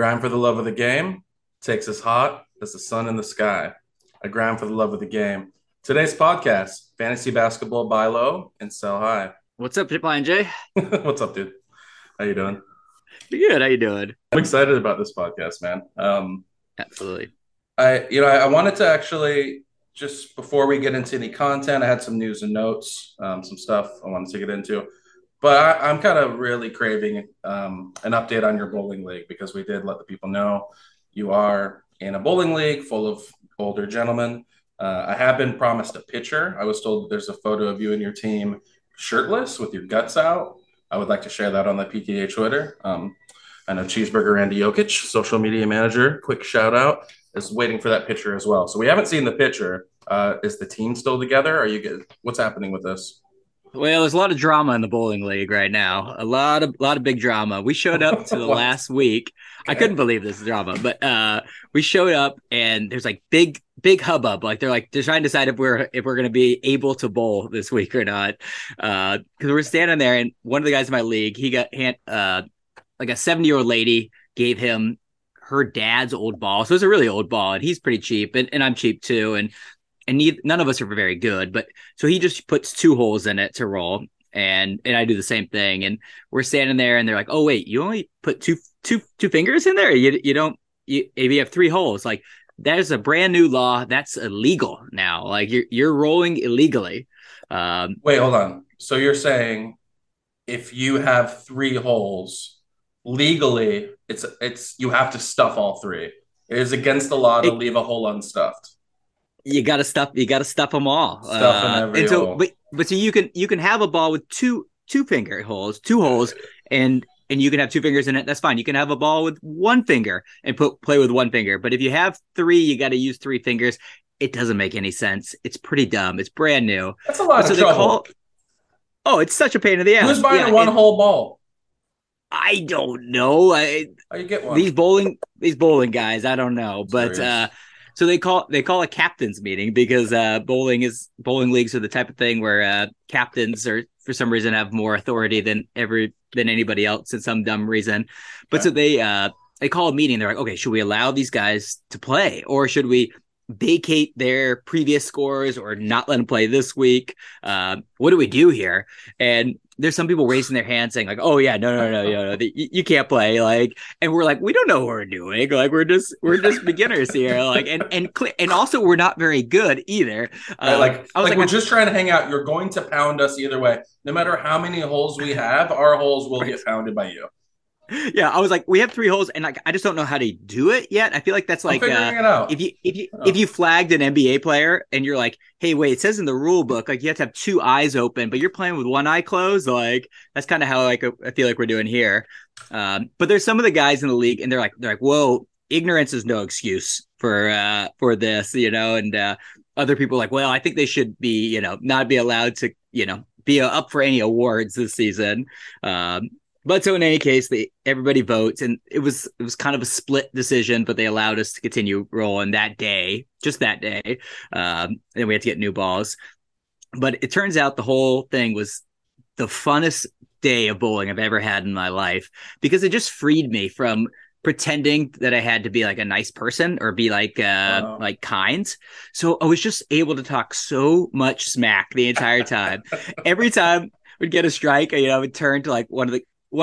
grind for the love of the game takes us hot as the sun in the sky. I grind for the love of the game. Today's podcast, Fantasy Basketball, Buy Low and Sell High. What's up, Flyin' J? What's up, dude? How you doing? Good. How you doing? I'm excited about this podcast, man. Absolutely. I wanted to actually, just before we get into any content, I had some news and notes, some stuff I wanted to get into. But I'm kind of really craving an update on your bowling league, because we did let the people know you are in a bowling league full of older gentlemen. I have been promised a pitcher. I was told there's a photo of you and your team shirtless with your guts out. I would like to share that on the PTJ Twitter. I know Cheeseburger Andy Jokic, social media manager, quick shout out, is waiting for that pitcher as well. So we haven't seen the pitcher. Is the team still together? What's happening with this? Well, there's a lot of drama in the bowling league right now. A lot of big drama. We showed up to the last week. Okay. I couldn't believe this drama, but we showed up and there's like big hubbub. Like they're trying to decide if we're going to be able to bowl this week or not. Because we're standing there and one of the guys in my league, he got like a 70-year-old lady gave him her dad's old ball. So it's a really old ball, and he's pretty cheap, and I'm cheap too, and none of us are very good, but so he just puts two holes in it to roll, and I do the same thing, and we're standing there, and they're like, "Oh wait, you only put two fingers in there? You don't if you have three holes, like that is a brand new law that's illegal now. Like you're rolling illegally." Wait, hold on. So you're saying if you have three holes legally, it's you have to stuff all three? It is against the law to leave a hole unstuffed. You gotta stuff them all. Stuff every hole. But so you can have a ball with two finger holes, and you can have two fingers in it. That's fine. You can have a ball with one finger and play with one finger. But if you have three, you got to use three fingers. It doesn't make any sense. It's pretty dumb. It's brand new. That's a lot of trouble. It's such a pain in the ass. Who's buying a one-hole ball? I don't know. You get one. These bowling guys. I don't know, but. So they call a captain's meeting because bowling leagues are the type of thing where captains are for some reason have more authority than anybody else in some dumb reason. But so they call a meeting. They're like, okay, should we allow these guys to play, or should we vacate their previous scores, or not let them play this week? What do we do here? And there's some people raising their hand saying like, oh yeah, no, you can't play. Like, and we're like, we don't know what we're doing. Like, we're just beginners here. Like, and also we're not very good either. We're just trying to hang out. You're going to pound us either way. No matter how many holes we have, our holes will get pounded by you. Yeah, I was like, we have three holes, and like, I just don't know how to do it yet. I feel like that's like figuring it out. If you flagged an NBA player and you're like, hey, wait, it says in the rule book like you have to have two eyes open, but you're playing with one eye closed. Like that's kind of how like I feel like we're doing here. But there's some of the guys in the league, and they're like, whoa, ignorance is no excuse for this, you know. And other people are like, well, I think they should be, you know, not be allowed to, you know, be up for any awards this season. But so in any case, everybody votes, and it was kind of a split decision, but they allowed us to continue rolling that day, just that day. And we had to get new balls. But it turns out the whole thing was the funnest day of bowling I've ever had in my life, because it just freed me from pretending that I had to be like a nice person or be like like kind. So I was just able to talk so much smack the entire time. Every time we'd get a strike, you know, I would turn to like one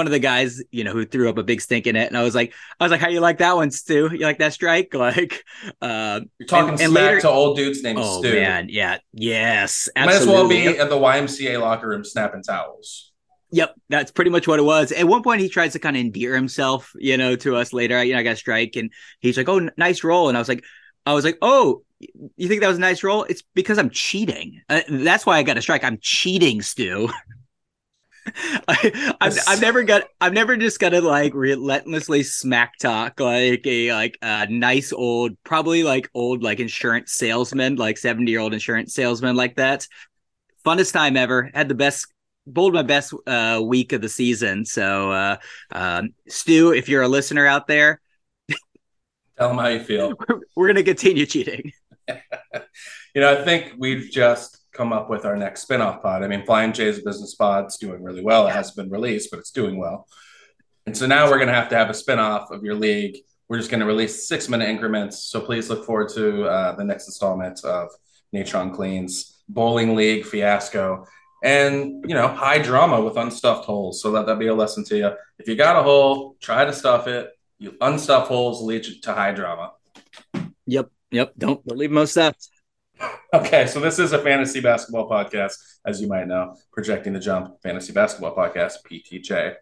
of the guys, you know, who threw up a big stink in it. And I was like, how you like that one, Stu? You like that strike? Like, you're talking smack to old dudes named Stu. Oh man. Yeah. Yes. Absolutely. Might as well be at the YMCA locker room snapping towels. Yep. That's pretty much what it was. At one point he tries to kind of endear himself, you know, to us later. I got a strike, and he's like, oh, nice roll. And I was like, oh, you think that was a nice roll? It's because I'm cheating. That's why I got a strike. I'm cheating, Stu. I've never just got to like relentlessly smack talk like a nice old, probably like old, like insurance salesman, like 70-year-old insurance salesman like that. Funnest time ever. Had the best, bowled my best week of the season. So Stu, if you're a listener out there, tell them how you feel. We're gonna continue cheating. You know, I think we've just come up with our next spin-off pod. I mean, Flyin' J's business pod's doing really well. It hasn't been released, but it's doing well. And so now we're going to have a spinoff of your league. We're just going to release 6-minute increments. So please look forward to the next installment of Natron Clean's bowling league fiasco. And, you know, high drama with unstuffed holes. So let that be a lesson to you. If you got a hole, try to stuff it. You unstuff holes leads to high drama. Yep. Don't leave them unstuffed. Okay, so this is a fantasy basketball podcast, as you might know. Projecting the Jump, fantasy basketball podcast, PTJ.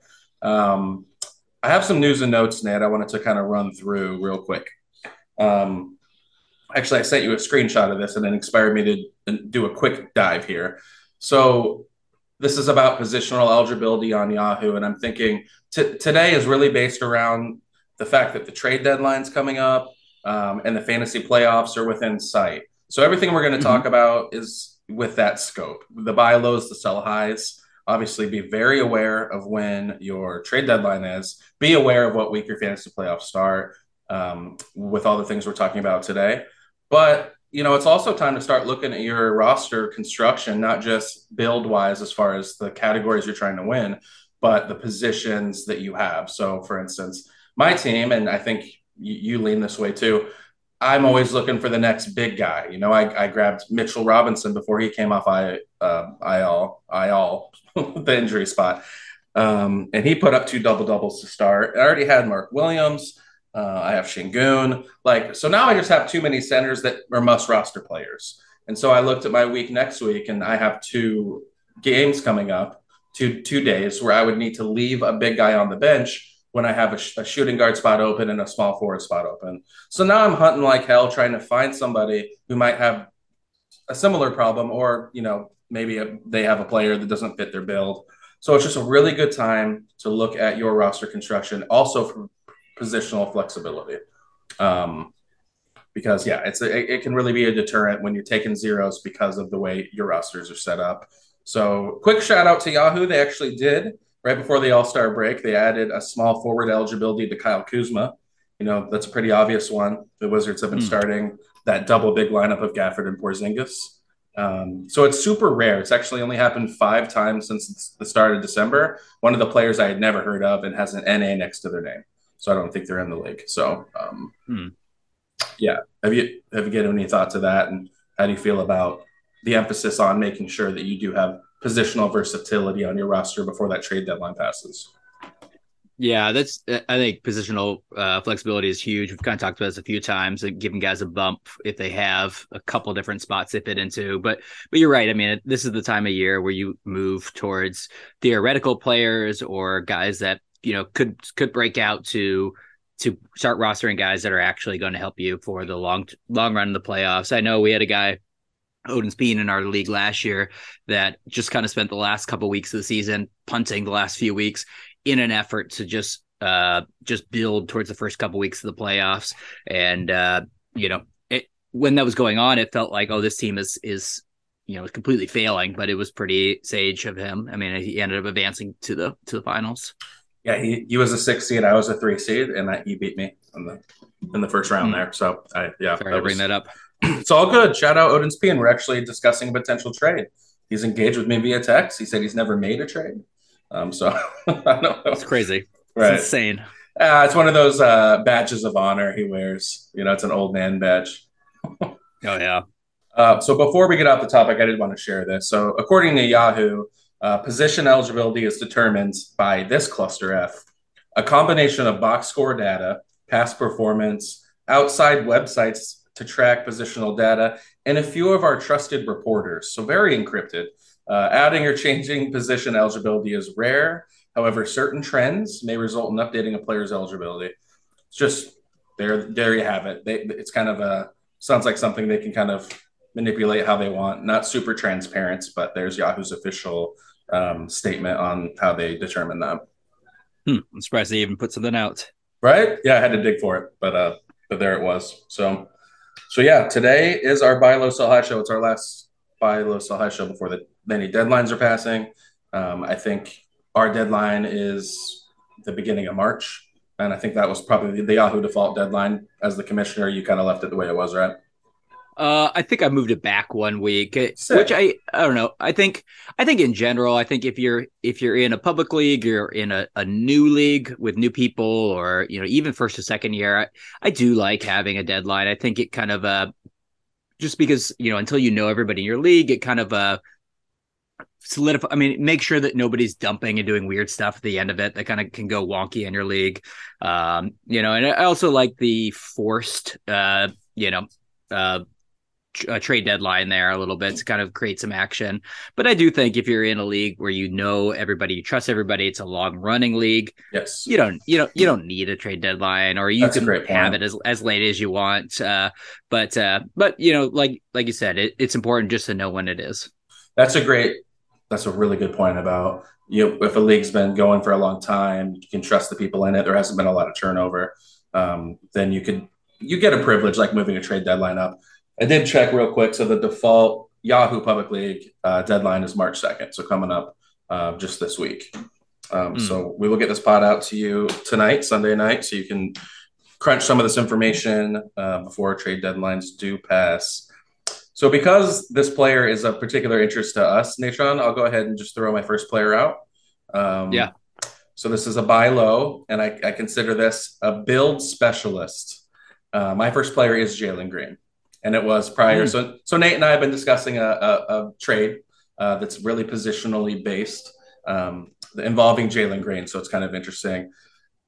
I have some news and notes, Nate, I wanted to kind of run through real quick. Actually, I sent you a screenshot of this and it inspired me to do a quick dive here. So this is about positional eligibility on Yahoo. And I'm thinking today is really based around the fact that the trade deadline's coming up and the fantasy playoffs are within sight. So everything we're going to talk about is with that scope, the buy lows, the sell highs. Obviously, be very aware of when your trade deadline is. Be aware of what week your fantasy playoffs start with all the things we're talking about today. But, you know, it's also time to start looking at your roster construction, not just build-wise as far as the categories you're trying to win, but the positions that you have. So, for instance, my team, and I think you lean this way too, I'm always looking for the next big guy. You know, I grabbed Mitchell Robinson before he came off IL the injury spot. And he put up 2 double-doubles to start. I already had Mark Williams. I have Şengün. So now I just have too many centers that are must-roster players. And so I looked at my week next week, and I have 2 games coming up, two days, where I would need to leave a big guy on the bench when I have a shooting guard spot open and a small forward spot open. So now I'm hunting like hell, trying to find somebody who might have a similar problem or, you know, maybe they have a player that doesn't fit their build. So it's just a really good time to look at your roster construction, also for positional flexibility. Because, yeah, it can really be a deterrent when you're taking zeros because of the way your rosters are set up. So quick shout out to Yahoo. They actually did. Right before the All-Star break, they added a small forward eligibility to Kyle Kuzma. You know, that's a pretty obvious one. The Wizards have been starting that double big lineup of Gafford and Porzingis. So it's super rare. It's actually only happened 5 times since the start of December. One of the players I had never heard of and has an NA next to their name. So I don't think they're in the league. So, yeah. Have you given any thought to that? And how do you feel about the emphasis on making sure that you do have positional versatility on your roster before that trade deadline passes? Yeah, I think positional flexibility is huge. We've kind of talked about this a few times, like giving guys a bump if they have a couple different spots they fit into. But you're right. I mean, this is the time of year where you move towards theoretical players or guys that, you know, could break out to start rostering guys that are actually going to help you for the long run in the playoffs. I know we had a guy, Odin Spine, in our league last year that just kind of spent the last couple of weeks of the season punting the last few weeks in an effort to just build towards the first couple of weeks of the playoffs. And, you know, when that was going on, it felt like, oh, this team is, you know, completely failing, but it was pretty sage of him. I mean, he ended up advancing to the finals. Yeah. He was a 6 seed. I was a 3 seed, and he beat me in the first round there. So bring that up. It's all good. Shout out Odin Spine. We're actually discussing a potential trade. He's engaged with me via text. He said he's never made a trade. So I don't know. It's crazy. Right. It's insane. It's one of those badges of honor he wears. You know, it's an old man badge. Oh, yeah. So before we get off the topic, I did want to share this. So according to Yahoo, position eligibility is determined by this cluster F, a combination of box score data, past performance, outside websites to track positional data, and a few of our trusted reporters. So very encrypted. Adding or changing position eligibility is rare. However, certain trends may result in updating a player's eligibility. It's just there you have it. It's kind of sounds like something they can kind of manipulate how they want. Not super transparent, but there's Yahoo's official statement on how they determine that. I'm surprised they even put something out. Right? Yeah, I had to dig for it, but there it was. So yeah, today is our buy low sell high show. It's our last buy low sell high show before any deadlines are passing. I think our deadline is the beginning of March, and I think that was probably the Yahoo default deadline. As the commissioner, you kind of left it the way it was, right? I think I moved it back 1 week, which I don't know. I think in general, I think if you're in a public league, you're in a new league with new people, or, you know, even first or second year, I do like having a deadline. I think it kind of, just because, you know, until you know everybody in your league, it kind of, solidify. I mean, make sure that nobody's dumping and doing weird stuff at the end of it that kind of can go wonky in your league. You know, and I also like the forced, a trade deadline there a little bit to kind of create some action. But I do think if you're in a league where you know everybody, you trust everybody, it's a long running league. Yes. You don't need a trade deadline, or you That's can have it as late as you want. But you know, like you said, it's important just to know when it is. That's a really good point about, you know, if a league's been going for a long time, you can trust the people in it. There hasn't been a lot of turnover. Then you get a privilege like moving a trade deadline up. I did check real quick. So the default Yahoo Public League deadline is March 2nd. So coming up just this week. So we will get this pod out to you tonight, Sunday night, so you can crunch some of this information before trade deadlines do pass. So because this player is of particular interest to us, Natron, I'll go ahead and just throw my first player out. Yeah. So this is a buy low, and I consider this a build specialist. My first player is Jalen Green. And it was prior. So Nate and I have been discussing a trade that's really positionally based involving Jalen Green. So it's kind of interesting.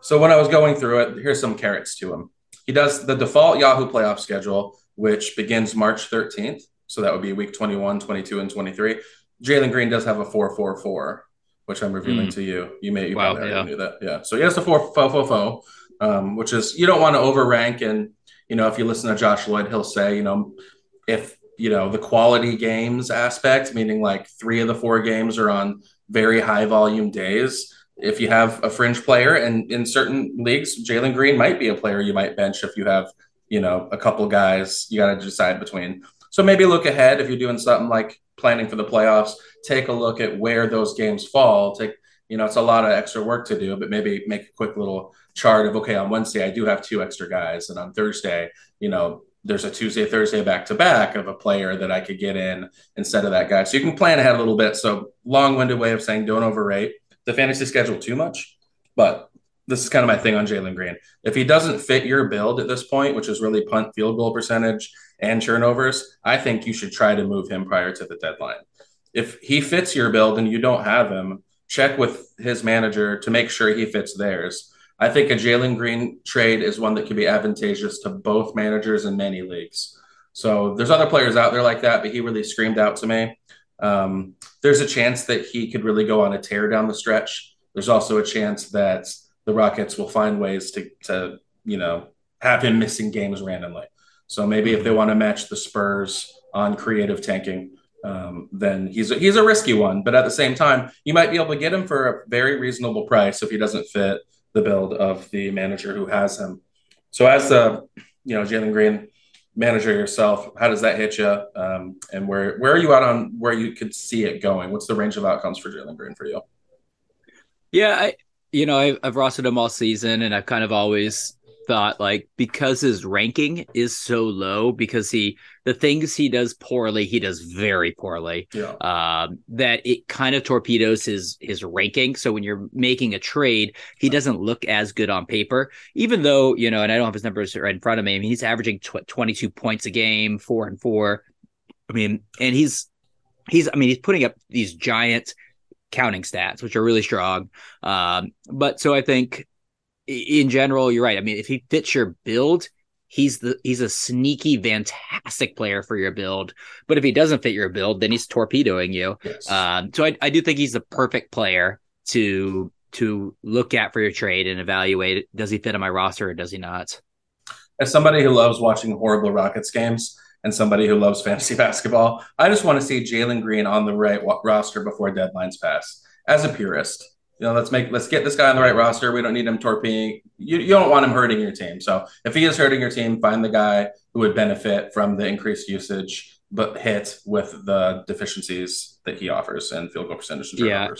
So when I was going through it, here's some carrots to him. He does the default Yahoo playoff schedule, which begins March 13th. So that would be week 21, 22, and 23. Jalen Green does have a 4-4-4, which I'm revealing to you. You probably already knew that. Yeah. So he has a 4-4-4, which is, you don't want to overrank, and, you know, if you listen to Josh Lloyd, he'll say, you know, if, you know, the quality games aspect, meaning like 3 of the 4 games are on very high volume days. If you have a fringe player, and in certain leagues, Jalen Green might be a player you might bench if you have, you know, a couple guys you got to decide between. So maybe look ahead if you're doing something like planning for the playoffs, take a look at where those games fall. You know, it's a lot of extra work to do, but maybe make a quick little chart of, okay, on Wednesday, I do have 2 extra guys. And on Thursday, you know, there's a Tuesday, Thursday back-to-back of a player that I could get in instead of that guy. So you can plan ahead a little bit. So long-winded way of saying don't overrate the fantasy schedule too much. But this is kind of my thing on Jalen Green. If he doesn't fit your build at this point, which is really punt, field goal percentage, and turnovers, I think you should try to move him prior to the deadline. If he fits your build and you don't have him, check with his manager to make sure he fits theirs. I think a Jalen Green trade is one that can be advantageous to both managers in many leagues. So there's other players out there like that, but he really screamed out to me. There's a chance that he could really go on a tear down the stretch. There's also a chance that the Rockets will find ways to you know, have him missing games randomly. So maybe if they want to match the Spurs on creative tanking, then he's a risky one, but at the same time, you might be able to get him for a very reasonable price if he doesn't fit the build of the manager who has him. So as the, you know, Jalen Green manager yourself, how does that hit you? And where are you out on where you could see it going? What's the range of outcomes for Jalen Green for you? Yeah, I've rostered him all season, and I've kind of always thought, like, because his ranking is so low, because the things he does poorly, he does very poorly, that it kind of torpedoes his ranking. So when you're making a trade, he doesn't look as good on paper, even though, you know, and I don't have his numbers right in front of me. I mean, he's averaging 22 points a game, 4 and 4. I mean, and he's putting up these giant counting stats, which are really strong. But so I think, in general, you're right. I mean, if he fits your build, he's a sneaky, fantastic player for your build. But if he doesn't fit your build, then he's torpedoing you. Yes. So I do think he's the perfect player to look at for your trade and evaluate. Does he fit on my roster or does he not? As somebody who loves watching horrible Rockets games and somebody who loves fantasy basketball, I just want to see Jalen Green on the right roster before deadlines pass. As a purist, you know, let's get this guy on the right roster. We don't need him torpedoing. You don't want him hurting your team. So if he is hurting your team, find the guy who would benefit from the increased usage, but hit with the deficiencies that he offers and field goal percentage. And turnovers.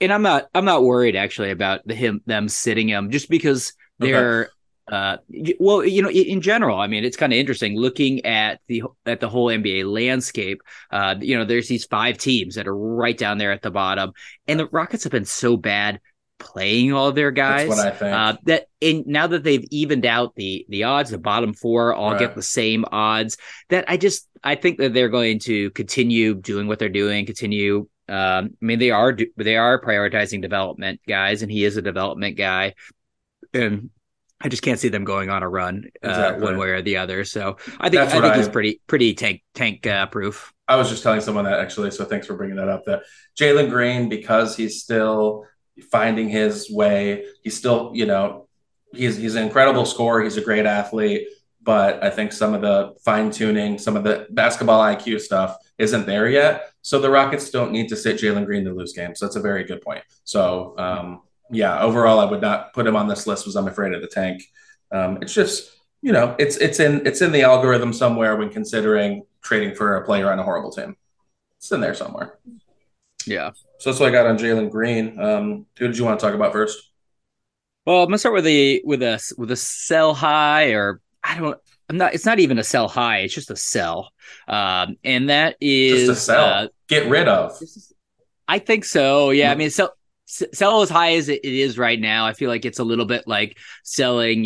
And I'm not worried actually about them sitting him, just because they're Well, you know, in general, I mean, it's kind of interesting looking at the whole NBA landscape. You know, there's these five teams that are right down there at the bottom, and the Rockets have been so bad playing all their guys. That's what I think. That and now that they've evened out the odds, the bottom four all get the same odds. That I think that they're going to continue doing what they're doing. Continue. I mean, they are prioritizing development guys, and he is a development guy, and I just can't see them going on a run one way or the other. So I think he's pretty tank proof. I was just telling someone that actually, so thanks for bringing that up. That Jalen Green, because he's still finding his way, he's still, you know, he's an incredible scorer. He's a great athlete, but I think some of the fine tuning, some of the basketball IQ stuff isn't there yet. So the Rockets don't need to sit Jalen Green to lose games. That's a very good point. So, yeah, overall, I would not put him on this list because I'm afraid of the tank. It's just, you know, it's in the algorithm somewhere when considering trading for a player on a horrible team. It's in there somewhere. Yeah. So that's what I got on Jalen Green. Who did you want to talk about first? Well, I'm gonna start with a sell high, or it's not even a sell high. It's just a sell. And that is just a sell. Get rid of. I think so. Yeah. I mean, so. Sell as high as it is right now. I feel like it's a little bit like selling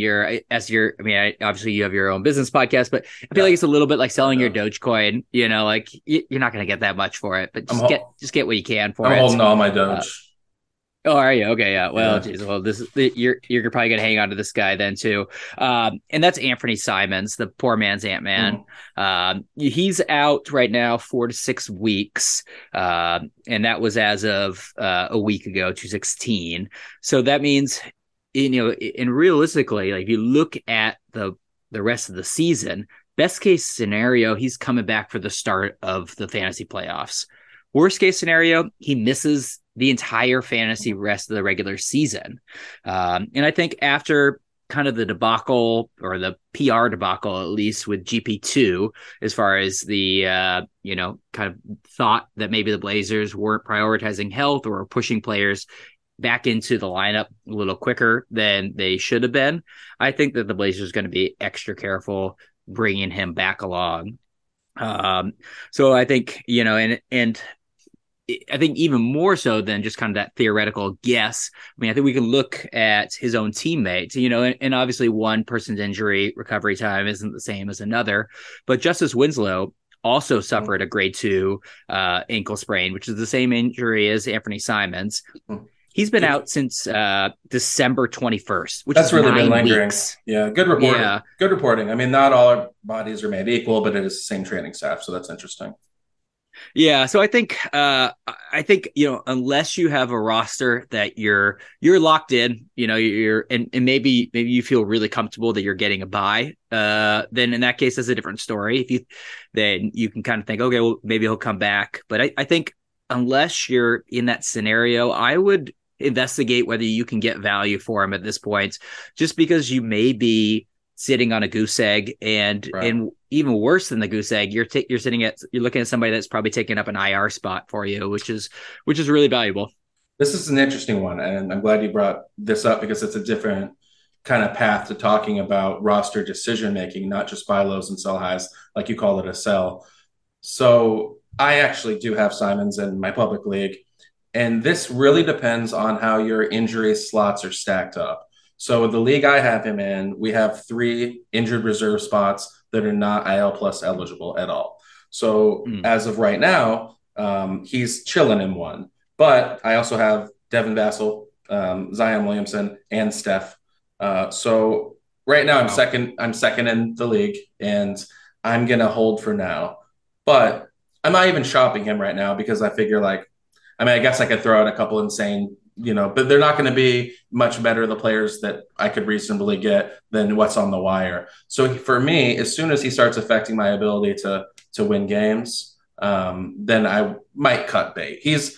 obviously you have your own business podcast, but I feel like it's a little bit like selling your Dogecoin. You know, like you're not going to get that much for it, but just get what you can for it. I'm holding all my Doge. Oh, are you? Okay, yeah. Well, geez, well, you're probably going to hang on to this guy then too. And that's Anfernee Simons, the poor man's Ant-Man. Mm. He's out right now 4 to 6 weeks. And that was as of a week ago, 2/16. So that means, you know, and realistically, like if you look at the rest of the season, best case scenario, he's coming back for the start of the fantasy playoffs. Worst case scenario, he misses the entire fantasy rest of the regular season. And I think after kind of the debacle, or the PR debacle, at least with GP2, as far as the, you know, kind of thought that maybe the Blazers weren't prioritizing health or pushing players back into the lineup a little quicker than they should have been. I think that the Blazers are going to be extra careful bringing him back along. So I think, you know, and I think even more so than just kind of that theoretical guess. I mean, I think we can look at his own teammates, you know, and obviously one person's injury recovery time isn't the same as another, but Justice Winslow also suffered a grade 2 ankle sprain, which is the same injury as Anfernee Simons. He's been out since December 21st, which that's really been lingering. Weeks. Yeah, good reporting. Yeah. Good reporting. I mean, not all our bodies are made equal, but it is the same training staff, so that's interesting. Yeah, so I think you know, unless you have a roster that you're locked in, you know, you're and maybe you feel really comfortable that you're getting a bye. Then in that case, that's a different story. Then you can kind of think, okay, well, maybe he'll come back. But I think unless you're in that scenario, I would investigate whether you can get value for him at this point, just because you may be sitting on a goose egg, and even worse than the goose egg, you're looking at somebody that's probably taking up an IR spot for you, which is really valuable. This is an interesting one, and I'm glad you brought this up because it's a different kind of path to talking about roster decision making, not just buy lows and sell highs, like you call it a sell. So I actually do have Simons in my public league, and this really depends on how your injury slots are stacked up. So the league I have him in, we have 3 injured reserve spots that are not IL plus eligible at all. So as of right now, he's chilling in one. But I also have Devin Vassell, Zion Williamson, and Steph. So right now I'm second in the league, and I'm going to hold for now. But I'm not even shopping him right now because I figure, like, I mean, I guess I could throw out a couple insane, you know, but they're not going to be much better, the players that I could reasonably get, than what's on the wire. So for me, as soon as he starts affecting my ability to win games, then I might cut bait. He's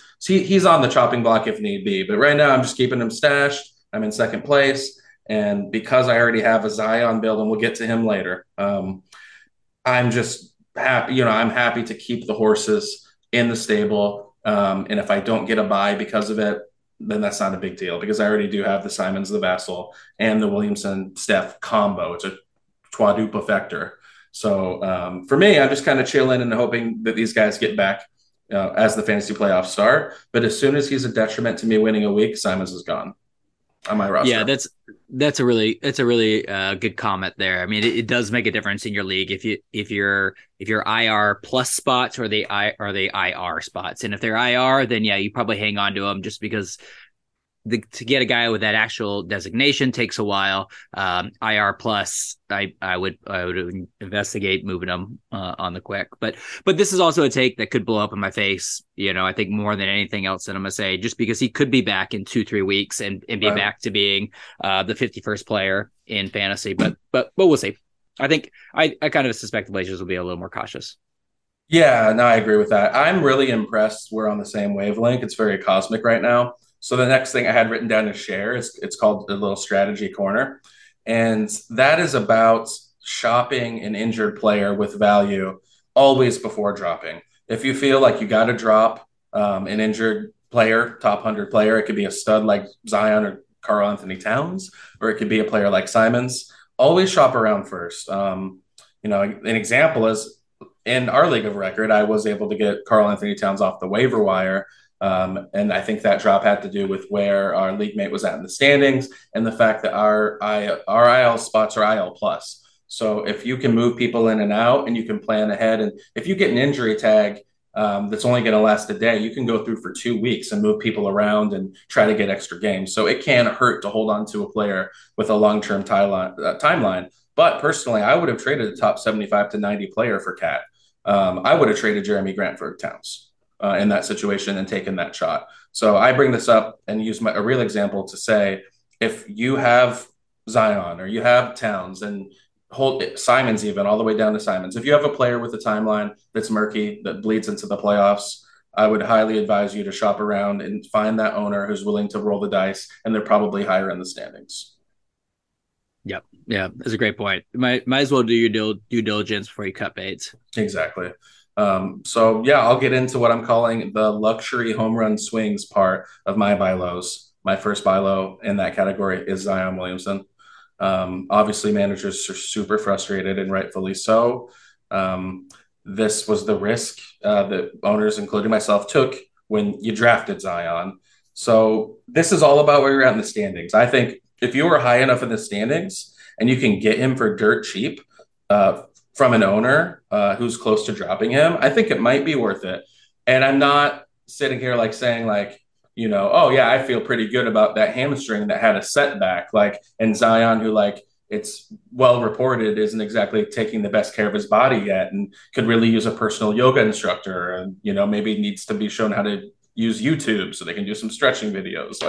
on the chopping block if need be, but right now I'm just keeping him stashed. I'm in second place. And because I already have a Zion build, and we'll get to him later, I'm just happy, you know, I'm happy to keep the horses in the stable. And if I don't get a bye because of it, then that's not a big deal because I already do have the Simons, the Vassell, and the Williamson-Steph combo. It's a quadruple factor. So for me, I'm just kind of chilling and hoping that these guys get back as the fantasy playoff star. But as soon as he's a detriment to me winning a week, Simons is gone on my roster. Yeah, that's a really good comment there. I mean, it does make a difference in your league if you're IR plus spots or the IR spots, and if they're IR, then yeah, you probably hang on to them just because to get a guy with that actual designation takes a while. IR plus, I would investigate moving them on the quick. But this is also a take that could blow up in my face. You know, I think more than anything else that I'm gonna say, just because he could be back in 2-3 weeks and be back to being the 51st player in fantasy. But we'll see. I think I kind of suspect the Blazers will be a little more cautious. Yeah, no, I agree with that. I'm really impressed. We're on the same wavelength. It's very cosmic right now. So the next thing I had written down to share is it's called the little strategy corner. And that is about shopping an injured player with value always before dropping. If you feel like you got to drop an injured player, top 100 player, it could be a stud like Zion or Karl-Anthony Towns, or it could be a player like Simons. Always shop around first. You know, an example is in our league of record, I was able to get Karl-Anthony Towns off the waiver wire. And I think that drop had to do with where our league mate was at in the standings and the fact that our IL spots are IL plus. So if you can move people in and out and you can plan ahead, and if you get an injury tag that's only going to last a day, you can go through for 2 weeks and move people around and try to get extra games. So it can hurt to hold on to a player with a long-term timeline. But personally, I would have traded a top 75 to 90 player for Cat. I would have traded Jeremy Grant for Towns. In that situation and taking that shot. So I bring this up and use a real example to say, if you have Zion or you have Towns and Simons, even all the way down to Simons, if you have a player with a timeline that's murky, that bleeds into the playoffs, I would highly advise you to shop around and find that owner who's willing to roll the dice, and they're probably higher in the standings. Yep. Yeah, that's a great point. Might as well do your due diligence before you cut baits. Exactly. So yeah, I'll get into what I'm calling the luxury home run swings part of my buy lows. My first buy low in that category is Zion Williamson. Obviously managers are super frustrated and rightfully so. This was the risk that owners, including myself, took when you drafted Zion. So this is all about where you're at in the standings. I think if you were high enough in the standings and you can get him for dirt cheap, from an owner who's close to dropping him, I think it might be worth it. And I'm not sitting here like saying like, you know, oh yeah, I feel pretty good about that hamstring that had a setback. Like, and Zion, who like it's well reported, isn't exactly taking the best care of his body yet and could really use a personal yoga instructor. And, you know, maybe needs to be shown how to use YouTube so they can do some stretching videos.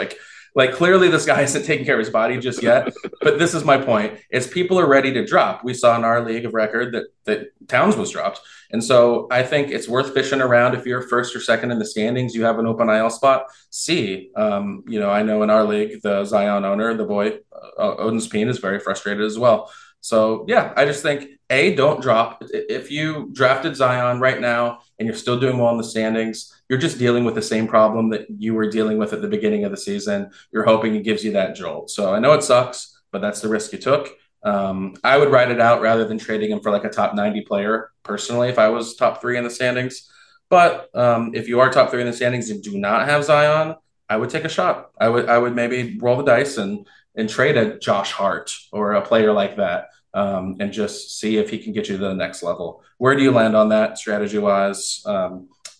Like clearly this guy isn't taking care of his body just yet, but this is my point, is people are ready to drop. We saw in our league of record that Towns was dropped. And so I think it's worth fishing around. If you're first or second in the standings, you have an open IL spot. See, you know, I know in our league, the Zion owner, the boy, Odin Spine, is very frustrated as well. So yeah, I just think, A, don't drop. If you drafted Zion right now and you're still doing well in the standings, you're just dealing with the same problem that you were dealing with at the beginning of the season. You're hoping it gives you that jolt. So I know it sucks, but that's the risk you took. I would ride it out rather than trading him for like a top 90 player personally, if I was top 3 in the standings. But if you are top 3 in the standings and do not have Zion, I would take a shot. I would maybe roll the dice and trade a Josh Hart or a player like that. And just see if he can get you to the next level. Where do you land on that strategy-wise?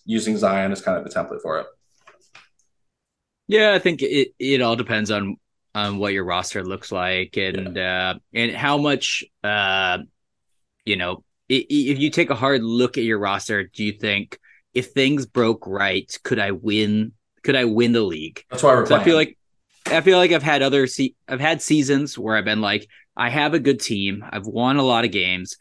Using Zion is kind of the template for it. Yeah, I think it all depends on what your roster looks like and how much, you know, if you take a hard look at your roster, do you think if things broke right, could I win the league? That's why we're playing. I feel like I've had I've had seasons where I've been like, I have a good team. I've won a lot of games.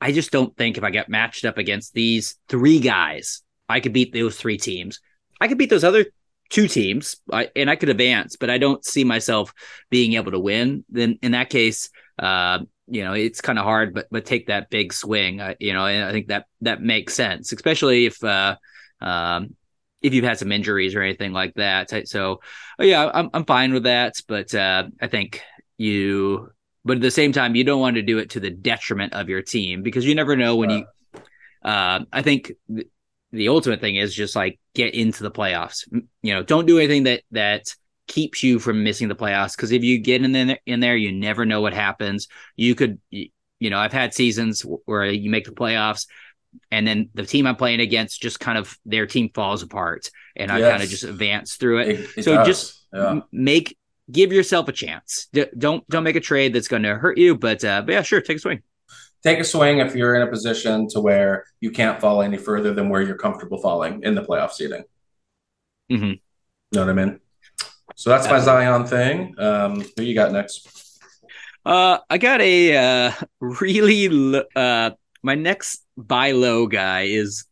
I just don't think if I get matched up against these 3 guys, I could beat those 3 teams. I could beat those other 2 teams, and I could advance, but I don't see myself being able to win. Then in that case, you know, it's kind of hard, but take that big swing, you know, and I think that makes sense, especially if you've had some injuries or anything like that. So yeah, I'm fine with that. But I think you, but at the same time, you don't want to do it to the detriment of your team, because you never know when you, I think the ultimate thing is just like get into the playoffs, you know, don't do anything that keeps you from missing the playoffs. Cause if you get in there, you never know what happens. You know, I've had seasons where you make the playoffs and then the team I'm playing against just kind of their team falls apart and I kind of just advance through it. Give yourself a chance. Don't make a trade that's going to hurt you, but yeah, sure. Take a swing. Take a swing if you're in a position to where you can't fall any further than where you're comfortable falling in the playoff seeding. Mm-hmm. You know what I mean? So that's my Zion thing. Who you got next? I got a my next buy low guy is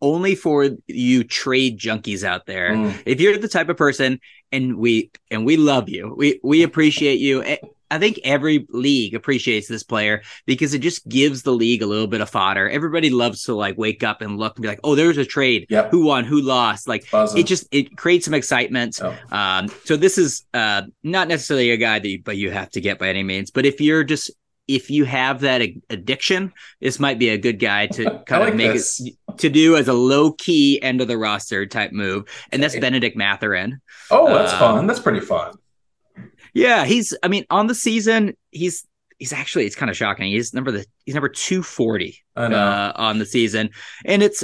only for you trade junkies out there. Mm. If you're the type of person, and we love you, we appreciate you. I think every league appreciates this player because it just gives the league a little bit of fodder. Everybody loves to like wake up and look and be like, oh, there's a trade. Yep. Who won? Who lost? Like awesome. it creates some excitement. Oh. So this is not necessarily a guy that you have to get by any means. But if you have that addiction, this might be a good guy to kind of make this. It to do as a low key end of the roster type move. And that's Benedict Mathurin. Oh, that's fun. That's pretty fun. Yeah. On the season, he's actually, it's kind of shocking. He's number 240 on the season. And it's,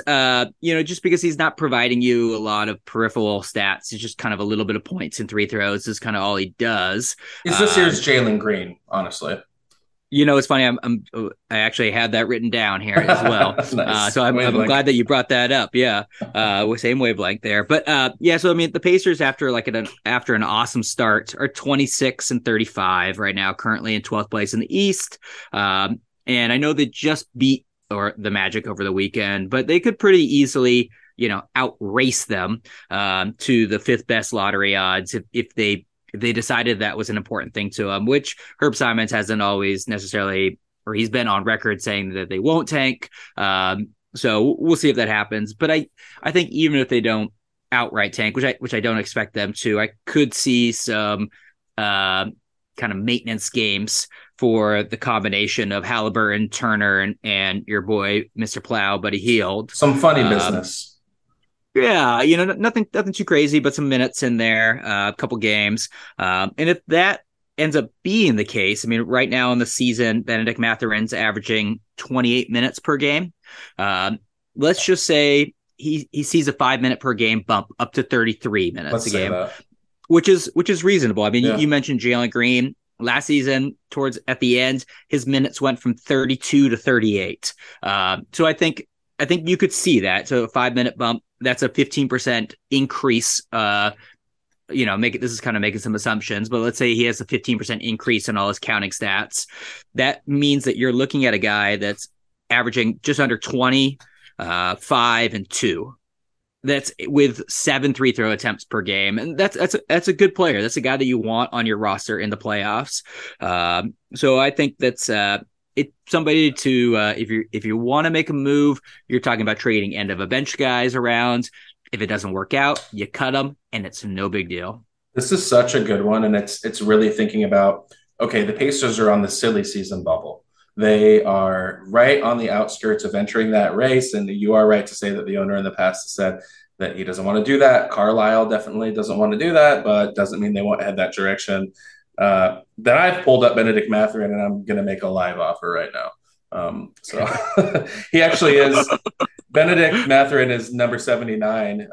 just because he's not providing you a lot of peripheral stats, it's just kind of a little bit of points and free throws is kind of all he does. Is this year's Jalen Green, honestly? You know, it's funny. I actually had that written down here as well. Nice. So I'm glad that you brought that up. Yeah, same wavelength there. But yeah, so I mean, the Pacers after an awesome start are 26 and 35 right now, currently in 12th place in the East. And I know they just beat the Magic over the weekend, but they could pretty easily, you know, outrace them to the fifth best lottery odds if they decided that was an important thing to them, which Herb Simons hasn't always necessarily, or he's been on record saying that they won't tank. So we'll see if that happens. But I think even if they don't outright tank, which I don't expect them to, I could see some kind of maintenance games for the combination of Halliburton, Turner, and your boy, Mr. Plow, Buddy Hield. Some funny business. Yeah, you know, nothing too crazy, but some minutes in there, a couple games. And if that ends up being the case, I mean, right now in the season, Benedict Mathurin's averaging 28 minutes per game. Let's just say he sees a 5-minute per game bump up to 33 minutes a game, which is reasonable. I mean, you mentioned Jalen Green. Last season, at the end, his minutes went from 32 to 38. So I think you could see that. So a 5-minute bump, that's a 15% increase. This is kind of making some assumptions, but let's say he has a 15% increase in all his counting stats. That means that you're looking at a guy that's averaging just under 20, 5 and 2. That's with 7 free throw attempts per game. And that's a good player. That's a guy that you want on your roster in the playoffs. So I think that's, it's somebody to if you want to make a move, you're talking about trading end of a bench guys around. If it doesn't work out, you cut them, and it's no big deal. This is such a good one, and it's really thinking about, okay, the Pacers are on the silly season bubble. They are right on the outskirts of entering that race, and you are right to say that the owner in the past has said that he doesn't want to do that. Carlisle definitely doesn't want to do that, but doesn't mean they won't head that direction. Then I've pulled up Benedict Mathurin, and I'm going to make a live offer right now. So he actually is. Benedict Mathurin is number 79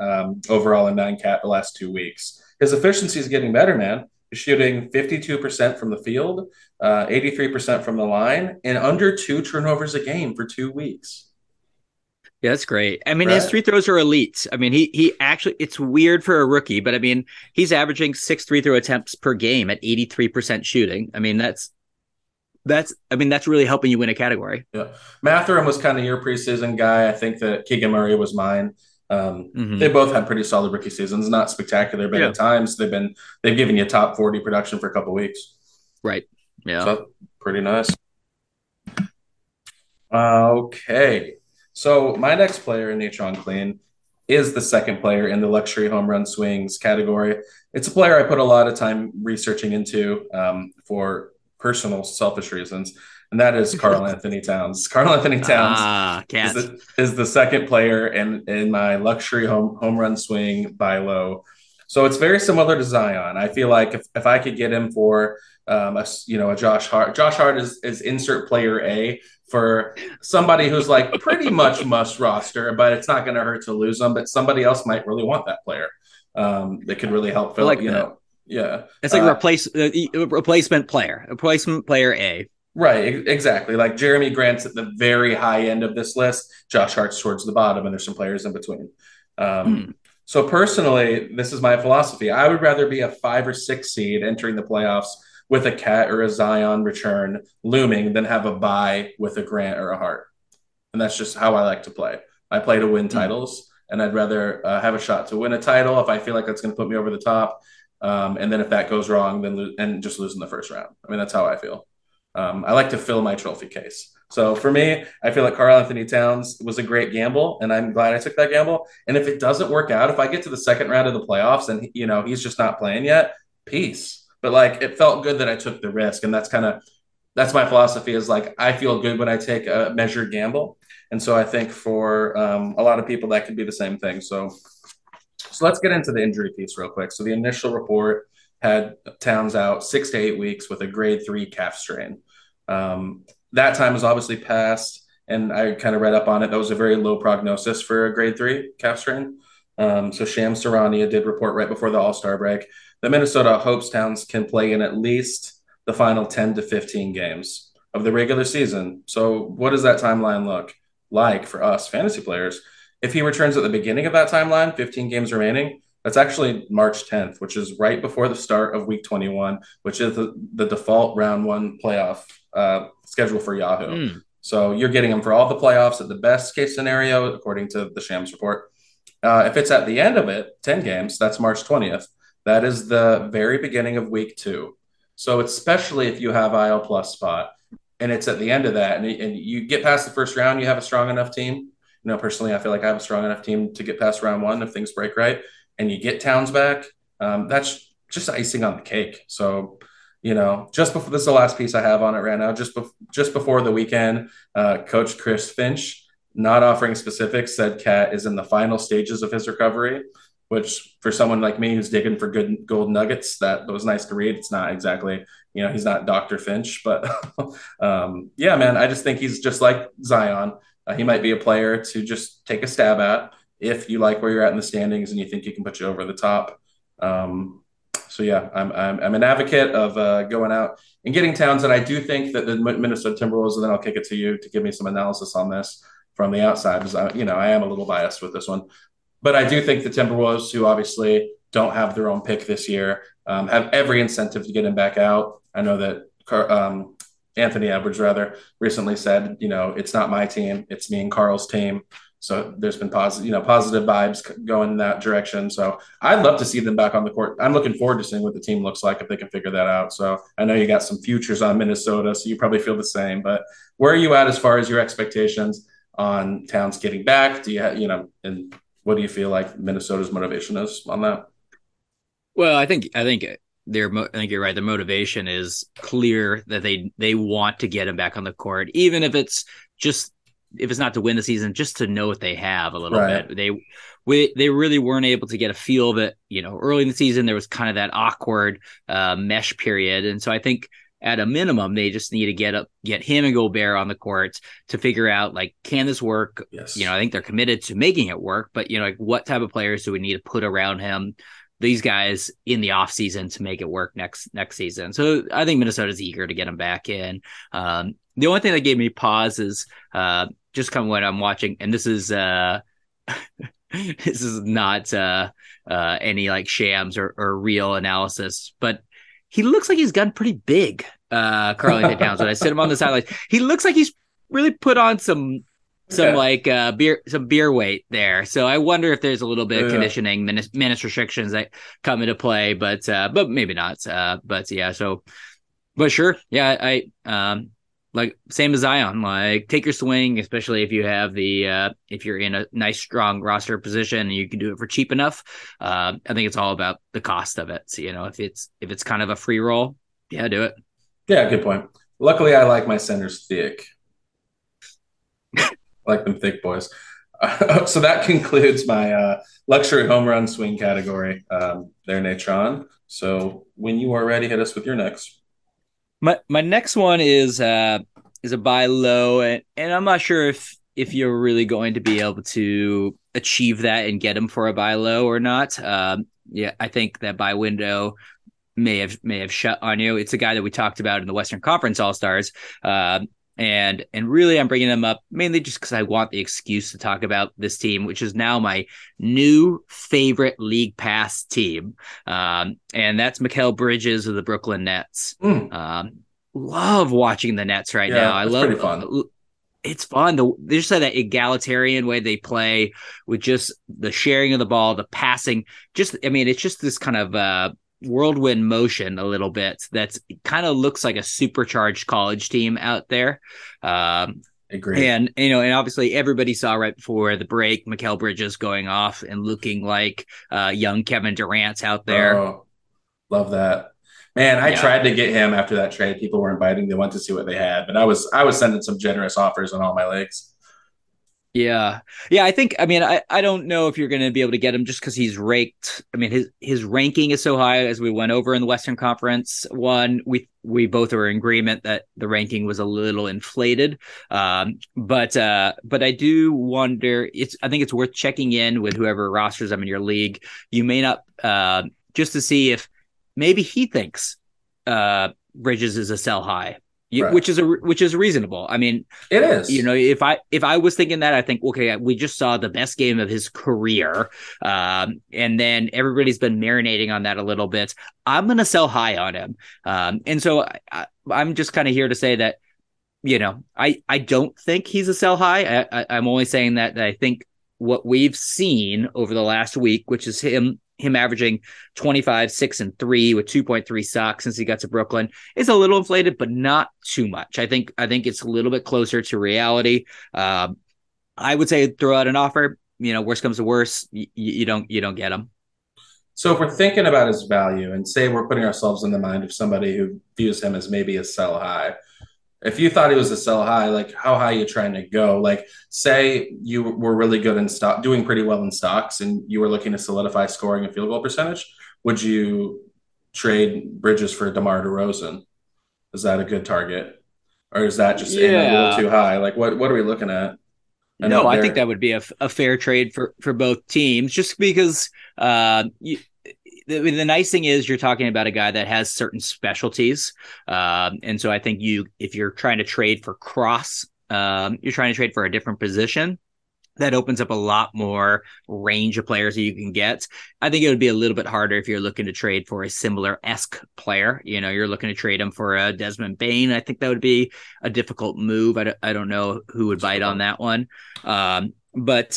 overall in 9 cap the last 2 weeks. His efficiency is getting better, man. He's shooting 52% from the field, 83% from the line, and under 2 turnovers a game for 2 weeks. Yeah, that's great. I mean, right. His free throws are elite. I mean, he actually, it's weird for a rookie, but I mean, he's averaging 6 free throw attempts per game at 83% shooting. I mean, that's really helping you win a category. Yeah. Mathurin was kind of your preseason guy. I think that Keegan Murray was mine. They both had pretty solid rookie seasons, not spectacular, but at times they've given you top 40 production for a couple weeks. Right. Yeah. So pretty nice. Okay. So my next player in Natron Clean is the second player in the luxury home run swings category. It's a player I put a lot of time researching into for personal selfish reasons, and that is Karl-Anthony Towns. Karl-Anthony Towns is the second player in my luxury home run swing buy low. So it's very similar to Zion. I feel like if I could get him for a Josh Hart. Josh Hart is insert player A for somebody who's like pretty much must roster, but it's not going to hurt to lose them. But somebody else might really want that player. That could really help fill. Yeah, it's like replacement player A. Right, exactly. Like Jeremy Grant's at the very high end of this list. Josh Hart's towards the bottom, and there's some players in between. So personally, this is my philosophy. I would rather be a 5 or 6 seed entering the playoffs with a Cat or a Zion return looming than have a bye with a Grant or a Hart. And that's just how I like to play. I play to win titles, and I'd rather have a shot to win a title if I feel like that's going to put me over the top. And then if that goes wrong, then just lose in the first round. I mean, that's how I feel. I like to fill my trophy case. So for me, I feel like Karl-Anthony Towns was a great gamble, and I'm glad I took that gamble. And if it doesn't work out, if I get to the second round of the playoffs and, he's just not playing yet, peace. But like, it felt good that I took the risk. And that's my philosophy is like, I feel good when I take a measured gamble. And so I think for a lot of people that could be the same thing. So let's get into the injury piece real quick. So the initial report had Towns out 6 to 8 weeks with a grade 3 calf strain. That time was obviously past, and I kind of read up on it. That was a very low prognosis for a grade 3 calf strain. So Sham Charania did report right before the All-Star break that Minnesota hopes Towns can play in at least the final 10 to 15 games of the regular season. So what does that timeline look like for us fantasy players? If he returns at the beginning of that timeline, 15 games remaining, that's actually March 10th, which is right before the start of week 21, which is the default round 1 playoff schedule for Yahoo. So you're getting them for all the playoffs at the best case scenario, according to the Shams report. If it's at the end of it, 10 games, that's March 20th. That is the very beginning of week 2. So especially if you have IL plus spot and it's at the end of that and you get past the first round, you have a strong enough team. Personally, I feel like I have a strong enough team to get past round 1 if things break right. And you get Towns back, that's just icing on the cake. So, just before – this is the last piece I have on it right now. Just before the weekend, Coach Chris Finch, not offering specifics, said Cat is in the final stages of his recovery, which for someone like me who's digging for good gold nuggets, that was nice to read. It's not exactly – he's not Dr. Finch. But, yeah, man, I just think he's just like Zion. He might be a player to just take a stab at. If you like where you're at in the standings and you think you can put you over the top. I'm an advocate of going out and getting Towns. And I do think that the Minnesota Timberwolves, and then I'll kick it to you to give me some analysis on this from the outside, because I am a little biased with this one, but I do think the Timberwolves, who obviously don't have their own pick this year, have every incentive to get him back out. I know that Anthony Edwards recently said, it's not my team, it's me and Carl's team. So there's been positive vibes going in that direction. So I'd love to see them back on the court. I'm looking forward to seeing what the team looks like if they can figure that out. So I know you got some futures on Minnesota, so you probably feel the same. But where are you at as far as your expectations on Towns getting back? Do you and what do you feel like Minnesota's motivation is on that? Well, I think you're right. The motivation is clear that they want to get him back on the court, even if it's just. If it's not to win the season, just to know what they have a little bit. They really weren't able to get a feel of it. Early in the season, there was kind of that awkward mesh period. And so I think at a minimum, they just need to get him and Gobert on the court to figure out, like, can this work? Yes. I think they're committed to making it work, but what type of players do we need to put around him? These guys in the off season to make it work next season. So I think Minnesota's eager to get him back in. The only thing that gave me pause is, just come when I'm watching, and this is this is not any like Shams or real analysis, but he looks like he's gotten pretty big, Karl-Anthony Towns. When I sit him on the sidelines, he looks like he's really put on some beer weight there. So I wonder if there's a little bit of conditioning minutes restrictions that come into play, but maybe not. But yeah, so but sure, yeah, I Like same as Zion, like take your swing, especially if you have the if you're in a nice strong roster position and you can do it for cheap enough. I think it's all about the cost of it. So, you know, if it's kind of a free roll, yeah, do it. Yeah, good point. Luckily, I like my centers thick. I like them thick boys. So that concludes my luxury home run swing category. There, Natron. So when you are ready, hit us with your next. My next one is a buy low, and I'm not sure if you're really going to be able to achieve that and get him for a buy low or not. Yeah, I think that buy window may have shut on you. It's a guy that we talked about in the Western Conference All-Stars, and really I'm bringing him up mainly just because I want the excuse to talk about this team, which is now my new favorite league pass team, and that's Mikal Bridges of the Brooklyn Nets. Love watching the Nets right now. I love it. It's fun. They just have that egalitarian way they play with just the sharing of the ball, the passing. Just, I mean, it's just this kind of whirlwind motion a little bit that's kind of looks like a supercharged college team out there. Agree. And you know, and obviously everybody saw right before the break Mikal Bridges going off and looking like young Kevin Durant's out there. Oh, love that, man. I tried to get him after that trade. People were inviting, they went to see what they had, but I was sending some generous offers on all my legs. Yeah. I think, I mean, I don't know if you're going to be able to get him just because he's raked. I mean, his ranking is so high, as we went over in the Western Conference one. We both were in agreement that the ranking was a little inflated. But I do wonder, I think it's worth checking in with whoever rosters them in your league. You may not, just to see if maybe he thinks Bridges is a sell high. Right. Which is reasonable. I mean, it is. You know, if I was thinking that, I think, okay, we just saw the best game of his career, and then everybody's been marinating on that a little bit. I'm gonna sell high on him, and so I'm just kind of here to say that, you know, I don't think he's a sell high. I'm only saying that I think what we've seen over the last week, which is him averaging 25, 6, and 3 with 2.3 sacks since he got to Brooklyn, is a little inflated, but not too much. I think it's a little bit closer to reality. I would say throw out an offer. You know, worst comes to worst, you don't get him. So if we're thinking about his value and say we're putting ourselves in the mind of somebody who views him as maybe a sell high, if you thought he was a sell high, like how high are you trying to go? Like say you were really good in stock, doing pretty well in stocks, and you were looking to solidify scoring and field goal percentage. Would you trade Bridges for DeMar DeRozan? Is that a good target? Or is that just a little too high? Like what are we looking at? No, I think that would be a fair trade for both teams, just because the nice thing is you're talking about a guy that has certain specialties. And so I think if you're trying to trade for Cross, you're trying to trade for a different position, that opens up a lot more range of players that you can get. I think it would be a little bit harder if you're looking to trade for a similar-esque player. You know, you're looking to trade him for a Desmond Bane. I think that would be a difficult move. I don't know who would bite on that one. But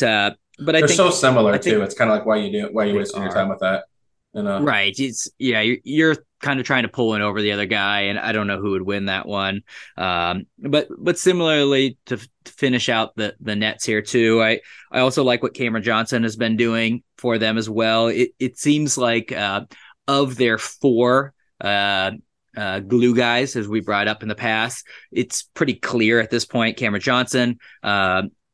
I think they're so similar, too. It's kind of like why you wasting your time with that. Right. It's, yeah, you're kind of trying to pull one over the other guy, and I don't know who would win that one. But similarly, to finish out the Nets here too, I also like what Cameron Johnson has been doing for them as well. It seems like of their four glue guys, as we brought up in the past, it's pretty clear at this point. Cameron Johnson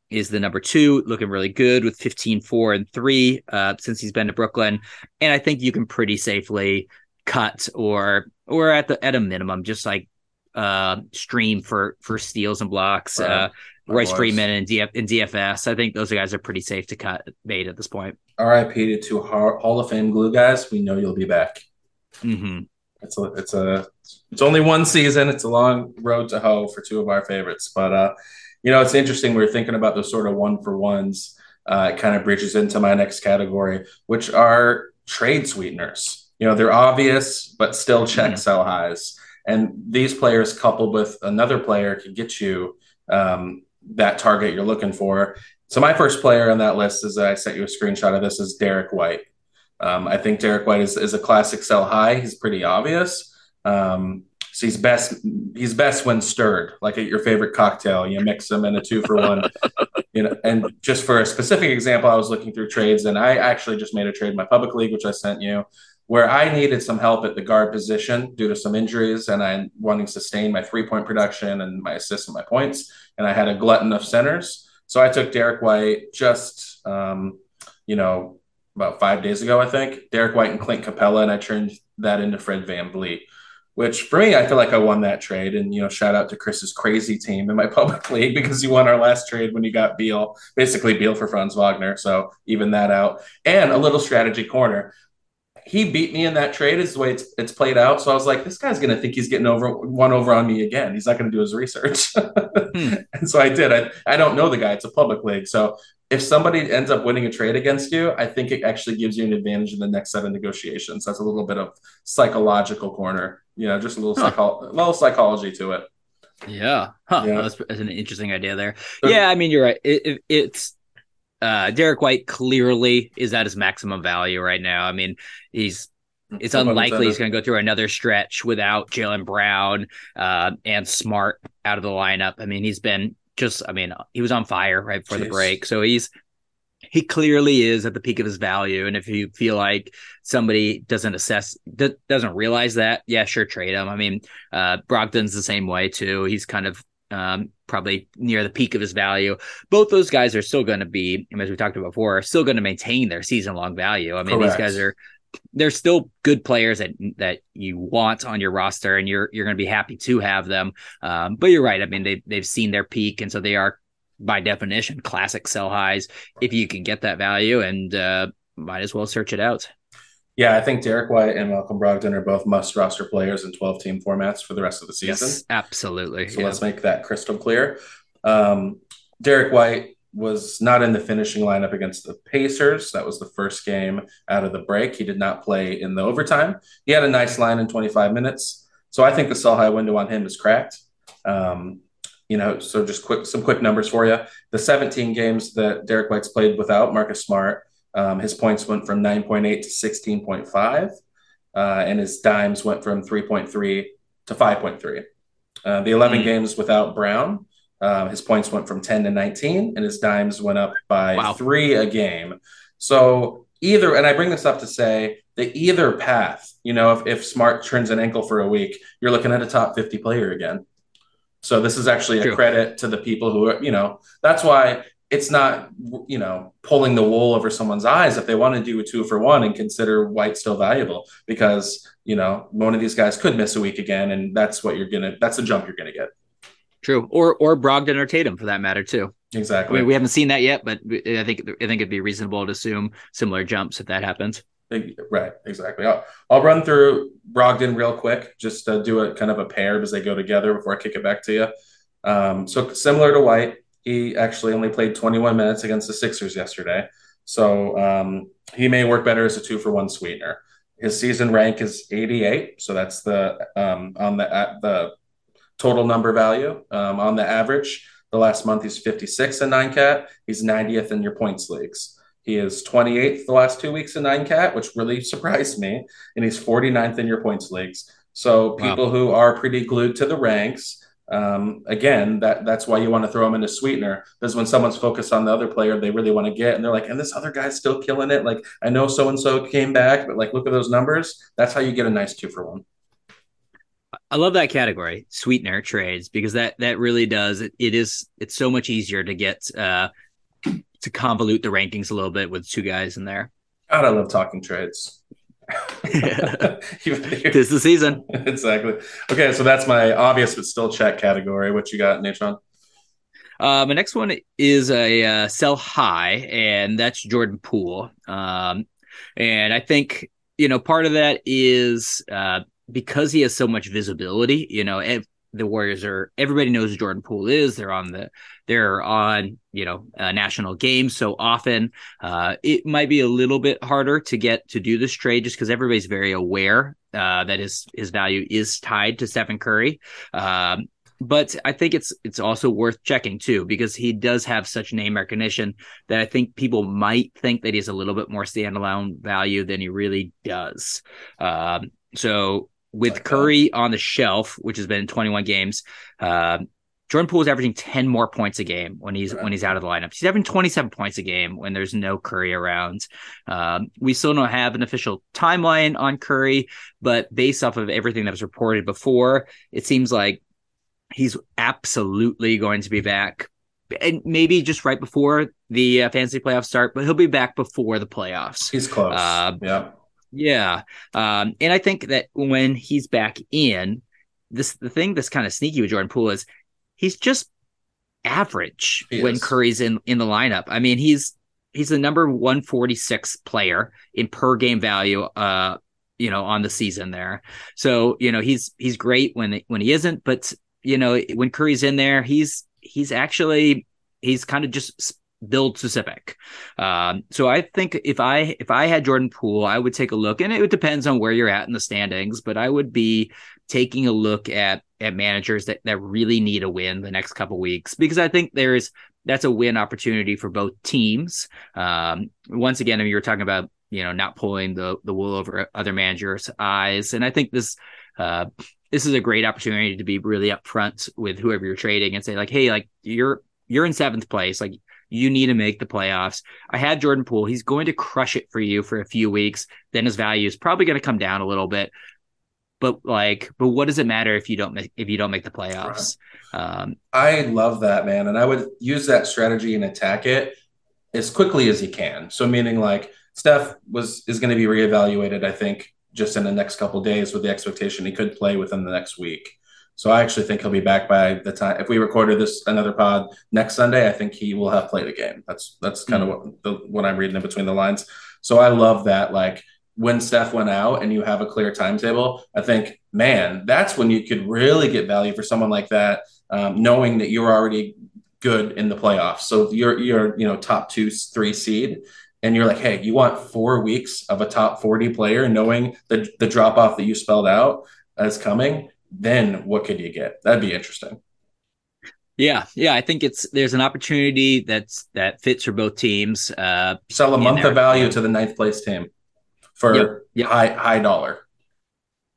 is the number two, looking really good with 15, 4, and 3 since he's been to Brooklyn. And I think you can pretty safely cut or at a minimum, just like stream for steals and blocks, Royce Freeman and DFS. I think those guys are pretty safe to cut bait at this point. RIP to two Hall of Fame glue guys. We know you'll be back. Mm-hmm. It's only one season. It's a long road to hoe for two of our favorites, but you know, it's interesting. We were thinking about those sort of one-for-ones. It kind of bridges into my next category, which are trade sweeteners. You know, they're obvious, but still check sell highs. And these players coupled with another player can get you that target you're looking for. So my first player on that list is, I sent you a screenshot of this, is Derrick White. I think Derrick White is a classic sell high. He's pretty obvious. So he's best when stirred, like at your favorite cocktail. You mix them in a 2-for-1, you know. And just for a specific example, I was looking through trades, and I actually just made a trade in my public league, which I sent you, where I needed some help at the guard position due to some injuries, and I wanting to sustain my 3-point production and my assists and my points. And I had a glutton of centers, so I took Derrick White just, about 5 days ago, I think. Derrick White and Clint Capella, and I turned that into Fred VanVleet, which for me, I feel like I won that trade. And, shout out to Chris's crazy team in my public league, because he won our last trade when he got Beal for Franz Wagner. So even that out. And a little strategy corner. He beat me in that trade is the way it's played out. So I was like, this guy's going to think he's getting one over on me again. He's not going to do his research. And so I did. I don't know the guy. It's a public league. So if somebody ends up winning a trade against you, I think it actually gives you an advantage in the next 7 negotiations. That's a little bit of psychological corner, just a little psychology to it. Yeah. Huh. Yeah. That's an interesting idea there. Yeah. I mean, you're right. It's, Derrick White clearly is at his maximum value right now. I mean, it's unlikely he's going to go through another stretch without Jalen Brown and Smart out of the lineup. I mean, he was on fire right before the break. So he clearly is at the peak of his value. And if you feel like somebody doesn't realize that, yeah, sure, trade him. I mean, Brogdon's the same way too. He's kind of probably near the peak of his value. Both those guys are still going to be, as we talked about before, are still going to maintain their season-long value. I mean, correct. These guys they're still good players that you want on your roster, and you're going to be happy to have them. But you're right. I mean, they've seen their peak, and so they are, by definition, classic sell highs if you can get that value, and might as well search it out. Yeah, I think Derrick White and Malcolm Brogdon are both must-roster players in 12-team formats for the rest of the season. Yes, absolutely. So let's make that crystal clear. Derrick White was not in the finishing lineup against the Pacers. That was the first game out of the break. He did not play in the overtime. He had a nice line in 25 minutes. So I think the sell-high window on him is cracked. So just some quick numbers for you. The 17 games that Derrick White's played without Marcus Smart, his points went from 9.8 to 16.5, and his dimes went from 3.3 to 5.3. The 11 games without Brown, his points went from 10 to 19, and his dimes went up by 3 a game. So and I bring this up to say that either path, if Smart turns an ankle for a week, you're looking at a top 50 player again. So this is actually a credit to the people who are, that's why it's not, pulling the wool over someone's eyes if they want to do a 2-for-1 and consider White still valuable, because, one of these guys could miss a week again, and that's the jump you're going to get. True. Or Brogdon or Tatum for that matter too. Exactly. I mean, we haven't seen that yet, but I think it'd be reasonable to assume similar jumps if that happens. Right. Exactly. I'll run through Brogdon real quick, just do a kind of a pair because they go together before I kick it back to you. So similar to White, he actually only played 21 minutes against the Sixers yesterday. So he may work better as a 2-for-1 sweetener. His season rank is 88. So that's the total number value. On the average, the last month, he's 56 in 9-cat. He's 90th in your points leagues. He is 28th the last 2 weeks in 9-cat, which really surprised me. And he's 49th in your points leagues. So people who are pretty glued to the ranks, again, that's why you want to throw them in a sweetener, because when someone's focused on the other player they really want to get, and they're like, and this other guy's still killing it. Like, I know so-and-so came back, but like, look at those numbers. That's how you get a nice 2-for-1. I love that category, sweetener trades, because that really does. It's so much easier to get, to convolute the rankings a little bit with two guys in there. God, I love talking trades. Tis the season. Exactly. Okay, so that's my obvious but still check category. What you got, Natron? My next one is a sell high, and that's Jordan Poole. And I think part of that is because he has so much visibility. The Warriors everybody knows who Jordan Poole is. They're on national games so often. It might be a little bit harder to get to do this trade just because everybody's very aware that his value is tied to Stephen Curry. But I think it's also worth checking too, because he does have such name recognition that I think people might think that he's a little bit more standalone value than he really does. So with Curry on the shelf, which has been 21 games. Jordan Poole is averaging 10 more points a game when he's out of the lineup. He's averaging 27 points a game when there's no Curry around. We still don't have an official timeline on Curry, but based off of everything that was reported before, it seems like he's absolutely going to be back, and maybe just right before the fantasy playoffs start, but he'll be back before the playoffs. He's close. Yeah. And I think that when he's back in, the thing that's kind of sneaky with Jordan Poole is, he's just average when Curry's in the lineup. I mean, he's the number 146 player in per game value, on the season there. So, he's great when he isn't, but when Curry's in there, he's kind of just build specific. So I think if I had Jordan Poole, I would take a look, and it depends on where you're at in the standings, but I would be taking a look at managers that really need a win the next couple weeks, because I think that's a win opportunity for both teams. Once again, I mean, you were talking about, not pulling the wool over other managers' eyes. And I think this is a great opportunity to be really upfront with whoever you're trading and say like, hey, like you're in seventh place. Like, you need to make the playoffs. I had Jordan Poole. He's going to crush it for you for a few weeks. Then his value is probably going to come down a little bit. But what does it matter if you don't make the playoffs? Right. I love that, man, and I would use that strategy and attack it as quickly as you can. So meaning like Steph is going to be reevaluated, I think, just in the next couple of days, with the expectation he could play within the next week. So I actually think he'll be back by the time, if we recorded this another pod next Sunday, I think he will have played a game. That's kind of what I'm reading in between the lines. So I love that, like, when Steph went out and you have a clear timetable, I think, man, that's when you could really get value for someone like that, knowing that you're already good in the playoffs. So you're top 2-3 seed, and you're like, hey, you want 4 weeks of a top 40 player, knowing the drop off that you spelled out is coming. Then what could you get? That'd be interesting. Yeah. I think there's an opportunity that fits for both teams. Sell a month of value to the ninth place team. For high dollar.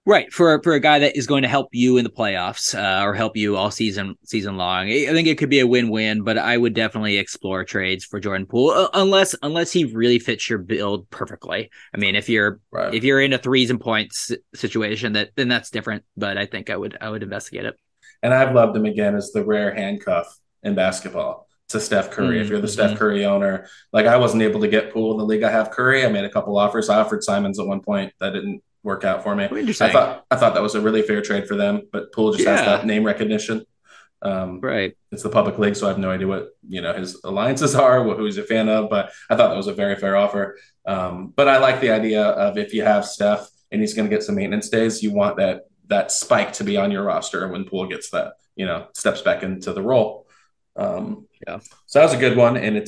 Right. For a guy that is going to help you in the playoffs or help you all season long. I think it could be a win-win, but I would definitely explore trades for Jordan Poole unless he really fits your build perfectly. I mean, if you're in a threes and points situation, then that's different, but I think I would investigate it. And I've loved him again as the rare handcuff in basketball to Steph Curry. If you're the Steph Curry owner, like, I wasn't able to get Poole in the league I have Curry. I made a couple offers. I offered Simons at one point. That didn't work out for me. I thought that was a really fair trade for them, but Poole just has that name recognition. Right. It's the public league, so I have no idea what his alliances are, who he's a fan of, but I thought that was a very fair offer. But I like the idea of, if you have Steph and he's going to get some maintenance days, you want that spike to be on your roster when Poole gets that, steps back into the role. So that was a good one, and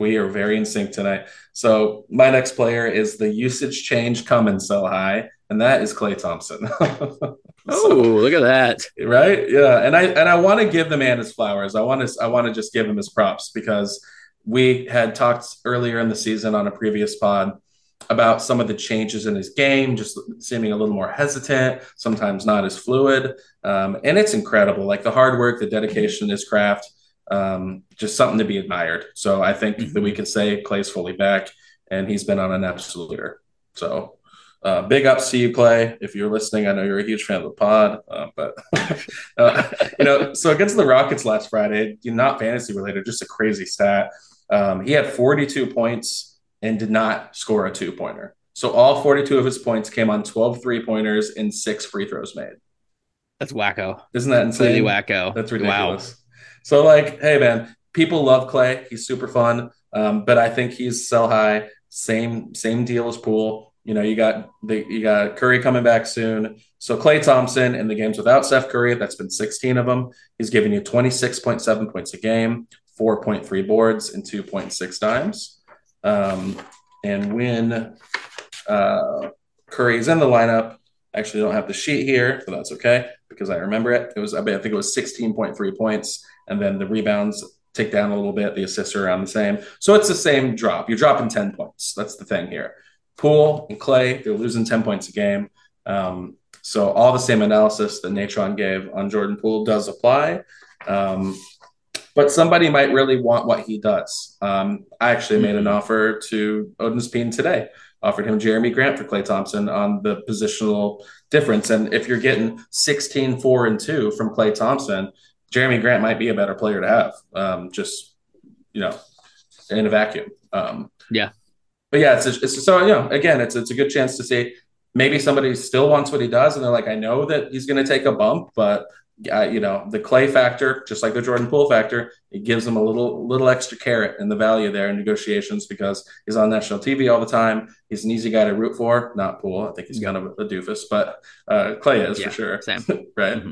we are very in sync tonight. So my next player is the usage change come and sell high, and that is Klay Thompson. Look at that! Right? Yeah, and I want to give the man his flowers. I want to just give him his props, because we had talked earlier in the season on a previous pod about some of the changes in his game, just seeming a little more hesitant, sometimes not as fluid, and it's incredible. Like, the hard work, the dedication to his craft. Just something to be admired. So I think that we can say Clay's fully back, and he's been on an absolute leader. So big ups to you, Clay. If you're listening, I know you're a huge fan of the pod, so against the Rockets last Friday, not fantasy related, just a crazy stat. He had 42 points and did not score a 2-pointer. So all 42 of his points came on 12 3-pointers and 6 free throws made. That's wacko. Isn't that insane? Really wacko. That's ridiculous. Wow. So, like, hey, man, people love Klay. He's super fun. But I think he's sell high. Same deal as Poole. You got Curry coming back soon. So Klay Thompson, in the games without Steph Curry, that's been 16 of them, he's giving you 26.7 points a game, 4.3 boards, and 2.6 dimes. And when Curry's in the lineup, actually don't have the sheet here, but that's okay, because I remember it. I think it was 16.3 points. And then the rebounds tick down a little bit. The assists are around the same. So it's the same drop. You're dropping 10 points. That's the thing here. Poole and Klay, they're losing 10 points a game. So all the same analysis that Natron gave on Jordan Poole does apply. But somebody might really want what he does. I actually made an offer to Odin Spine today, offered him Jeremy Grant for Klay Thompson on the positional difference. And if you're getting 16, 4, and 2 from Klay Thompson, Jeremy Grant might be a better player to have, just, you know, in a vacuum. Yeah. But, yeah, so, you know, again, it's a good chance to see. Maybe somebody still wants what he does, and they're like, I know that he's going to take a bump, but – you know, the Klay factor, just like the Jordan Poole factor, it gives him a little extra carrot in the value there in negotiations because he's on national TV all the time. He's an easy guy to root for, not Poole. I think he's kind of a doofus, but Klay is for sure. Same. Right. Mm-hmm.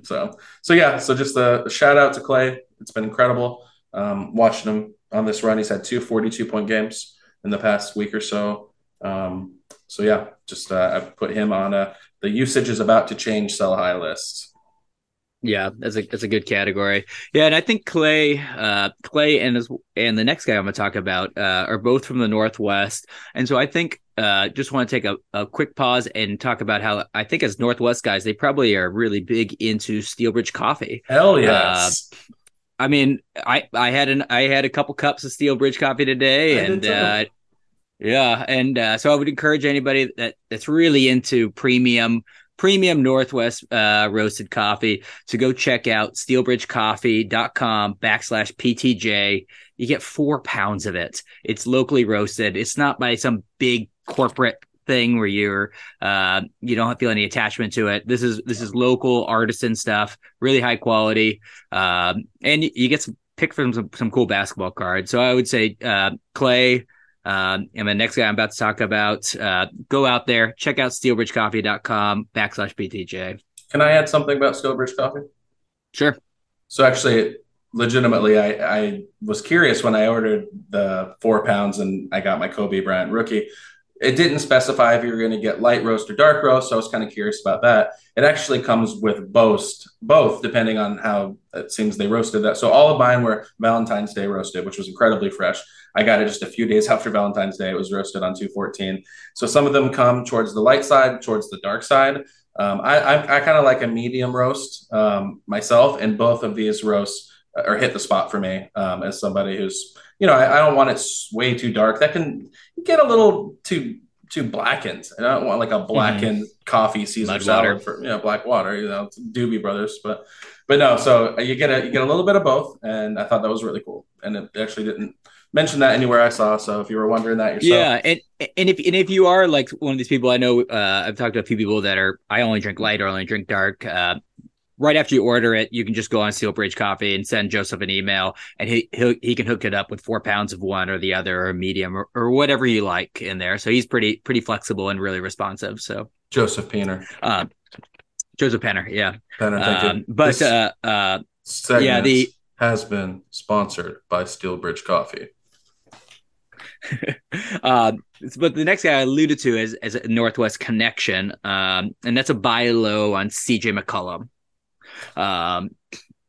So yeah. So just a shout out to Klay. It's been incredible watching him on this run. He's had two 42-point games in the past week or so. So yeah, just I've put him on the usage is about to change sell high list. Yeah, that's a good category. Yeah, and I think Klay and the next guy I'm going to talk about are both from the Northwest. And so I think just want to take a quick pause and talk about how I think as Northwest guys, they probably are really big into Steel Bridge Coffee. Hell yes. I mean, I had a couple cups of Steel Bridge Coffee today, so I would encourage anybody that's really into premium Northwest roasted coffee to go check out steelbridgecoffee.com/PTJ. You get 4 pounds of it. It's locally roasted. It's not by some big corporate thing where you don't feel any attachment to it. This is local artisan stuff, really high quality. And you get some pick from some cool basketball cards. So I would say Klay, and the next guy I'm about to talk about, go out there, check out steelbridgecoffee.com/PTJ. Can I add something about Steelbridge Coffee? Sure. So actually, legitimately, I was curious when I ordered the 4 pounds and I got my Kobe Bryant rookie. It didn't specify if you were going to get light roast or dark roast. So I was kind of curious about that. It actually comes with both, depending on how it seems they roasted that. So all of mine were Valentine's Day roasted, which was incredibly fresh. I got it just a few days after Valentine's Day. It was roasted on 214. So some of them come towards the light side, towards the dark side. I kind of like a medium roast myself. And both of these roasts hit the spot for me as somebody who's, you know, I don't want it way too dark. That can get a little too blackened. And I don't want like a blackened coffee Caesar salad for, you know, black water, you know, Doobie Brothers. But no, so you get a little bit of both. And I thought that was really cool. And it actually didn't mention that anywhere I saw. So if you were wondering that yourself. Yeah. And if you are like one of these people, I know I've talked to a few people that are, I only drink light or only drink dark. Right after you order it, you can just go on Steel Bridge Coffee and send Joseph an email, and he can hook it up with 4 pounds of one or the other, or medium, or whatever you like in there. So he's pretty flexible and really responsive. So Joseph Penner, yeah. Penner, thank you. But yeah, the has been sponsored by Steel Bridge Coffee. But the next guy I alluded to is a Northwest connection, and that's a buy low on CJ McCollum. Talk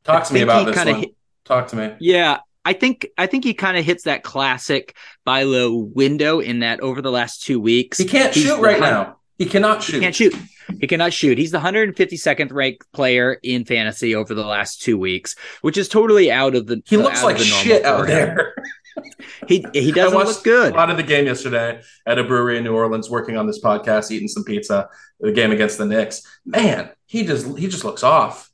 to me about this one. Talk to me. Yeah, I think he kind of hits that classic buy low window in that over the last 2 weeks. He can't shoot right now. He cannot shoot. He's the 152nd ranked player in fantasy over the last 2 weeks, which is totally out of the. He looks like shit out there. He doesn't look good. I watched a lot of the game yesterday at a brewery in New Orleans, working on this podcast, eating some pizza. The game against the Knicks, man, he just looks off.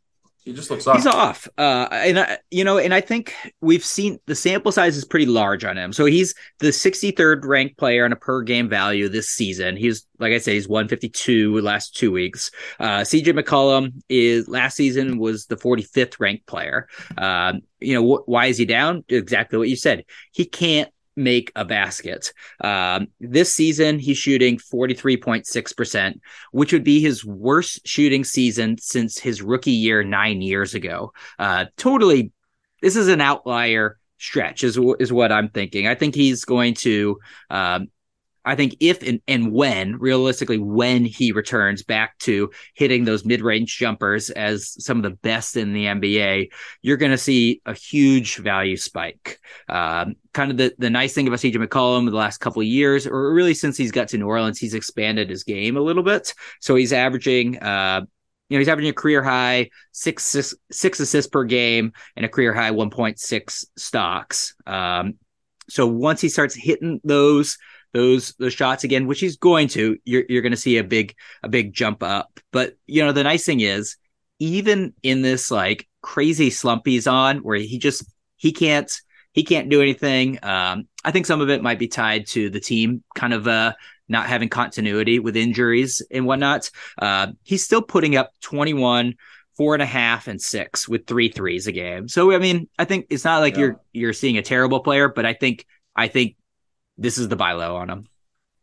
He just looks off. He's off. And I think we've seen the sample size is pretty large on him. So he's the 63rd ranked player on a per game value this season. He's, like I say, he's 152 last 2 weeks. CJ McCollum last season was the 45th ranked player. Why is he down? Exactly what you said. He can't make a basket. This season, he's shooting 43.6%, which would be his worst shooting season since his rookie year 9 years ago. Totally, this is an outlier stretch is what I'm thinking. I think he's going to I think if and when, realistically, when he returns back to hitting those mid-range jumpers as some of the best in the NBA, you're going to see a huge value spike. Kind of the nice thing about CJ McCollum the last couple of years, or really since he's got to New Orleans, he's expanded his game a little bit. So he's averaging, he's averaging a career high six assists per game and a career high 1.6 stocks. So once he starts hitting those shots again, which he's going to, you're going to see a big jump up. But the nice thing is, even in this like crazy slump he's on, where he can't do anything. I think some of it might be tied to the team kind of not having continuity with injuries and whatnot. He's still putting up 21, 4.5 and 6 with 3 threes a game. So, I mean, I think it's not like you're seeing a terrible player, but I think this is the buy low on him.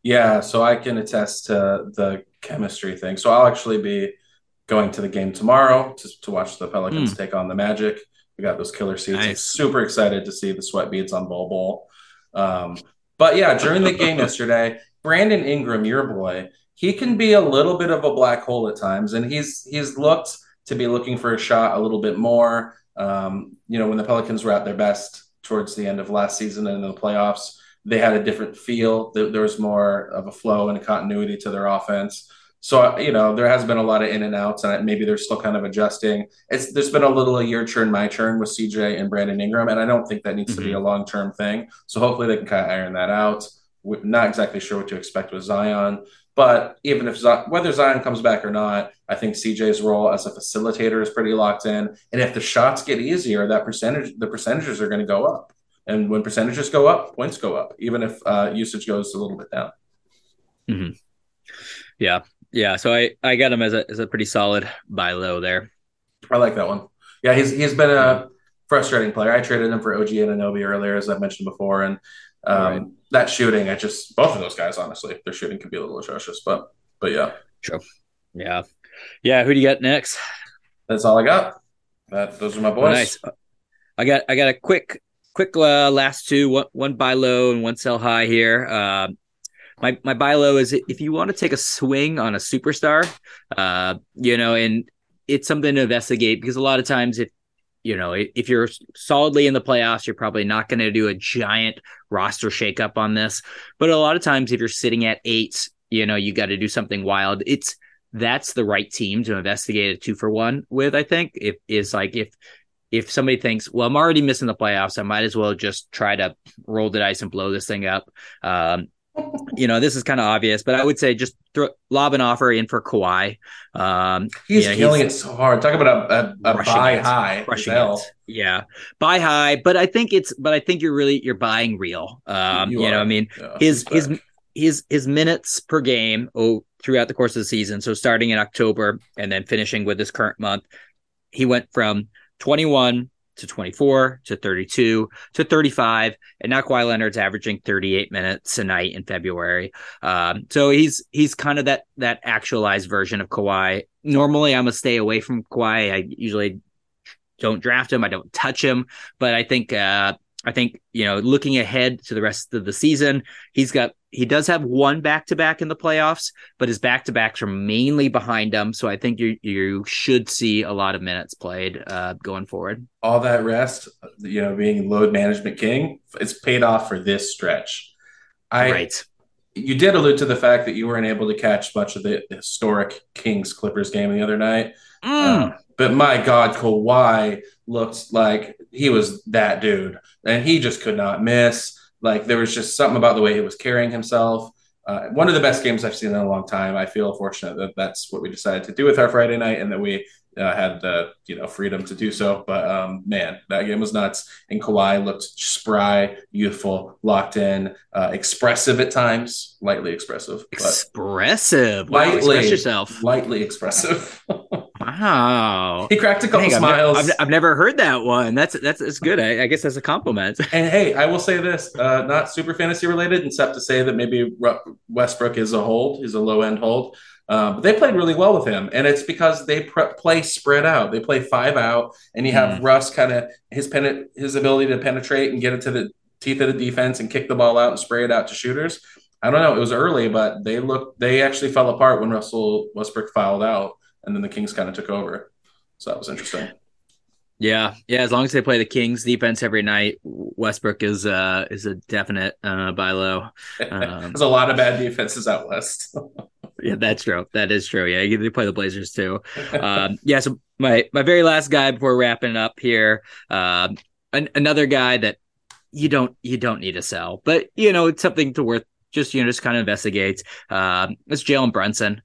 Yeah. So I can attest to the chemistry thing. So I'll actually be going to the game tomorrow to watch the Pelicans take on the Magic. We got those killer seats. Nice. I'm super excited to see the sweat beads on Bol Bol. But yeah, during the game yesterday, Brandon Ingram, your boy, he can be a little bit of a black hole at times, and he's looked to be looking for a shot a little bit more. When the Pelicans were at their best towards the end of last season and in the playoffs, they had a different feel. There was more of a flow and a continuity to their offense. So, there has been a lot of in and outs, and maybe they're still kind of adjusting. There's been a little a year churn, my churn with CJ and Brandon Ingram, and I don't think that needs to be a long-term thing. So hopefully they can kind of iron that out. We're not exactly sure what to expect with Zion, but even if whether Zion comes back or not, I think CJ's role as a facilitator is pretty locked in. And if the shots get easier, the percentages are going to go up. And when percentages go up, points go up, even if usage goes a little bit down. Mm-hmm. Yeah. Yeah, so I got him as a pretty solid buy low there. I like that one. Yeah, he's been a frustrating player. I traded him for OG Anunoby earlier, as I've mentioned before, and that shooting, both of those guys, honestly, their shooting can be a little atrocious, but yeah. True. Yeah. Yeah, who do you got next? That's all I got. Those are my boys. Oh, nice. I got a quick last two, one buy low and one sell high here. My buy low is if you want to take a swing on a superstar, and it's something to investigate, because a lot of times if you're solidly in the playoffs, you're probably not going to do a giant roster shakeup on this. But a lot of times if you're sitting at 8, you got to do something wild. That's the right team to investigate a 2-for-1 with, I think. If somebody thinks, well, I'm already missing the playoffs, I might as well just try to roll the dice and blow this thing up. This is kind of obvious, but I would say just lob an offer in for Kawhi. He's killing it so hard. Talk about a buy high. Yeah, buy high. But I think you're buying real. I mean, his minutes per game throughout the course of the season. So starting in October and then finishing with this current month, he went from 21 to 24, to 32, to 35, and now Kawhi Leonard's averaging 38 minutes a night in February. So he's kind of that actualized version of Kawhi. Normally, I'm a stay away from Kawhi. I usually don't draft him. I don't touch him. But I think looking ahead to the rest of the season, he does have one back-to-back in the playoffs, but his back-to-backs are mainly behind him. So I think you should see a lot of minutes played going forward. All that rest, being load management king, it's paid off for this stretch. Right. You did allude to the fact that you weren't able to catch much of the historic Kings-Clippers game the other night. But my God, Kawhi looked like he was that dude, and he just could not miss. Like, there was just something about the way he was carrying himself. One of the best games I've seen in a long time. I feel fortunate that that's what we decided to do with our Friday night, and that we had the freedom to do so. But man, that game was nuts. And Kawhi looked spry, youthful, locked in, expressive at times, lightly expressive. Expressive, wow, express yourself. Lightly expressive. Wow, he cracked a couple smiles. I've never heard that one. That's good. I guess that's a compliment. And hey, I will say this: not super fantasy related, except to say that maybe Westbrook is a hold. He's a low end hold. But they played really well with him, and it's because they play spread out. They play 5 out, and you have Russ kind of his ability to penetrate and get into the teeth of the defense and kick the ball out and spray it out to shooters. I don't know. It was early, but they actually fell apart when Russell Westbrook fouled out, and then the Kings kind of took over. So that was interesting. Yeah. Yeah. As long as they play the Kings defense every night, Westbrook is a definite buy low. There's a lot of bad defenses out west. Yeah, that's true. That is true. Yeah, you play the Blazers too. Yeah, so my very last guy before wrapping up here, another guy that you don't need to sell, but you know it's something to worth just just kind of investigate. It's Jalen Brunson,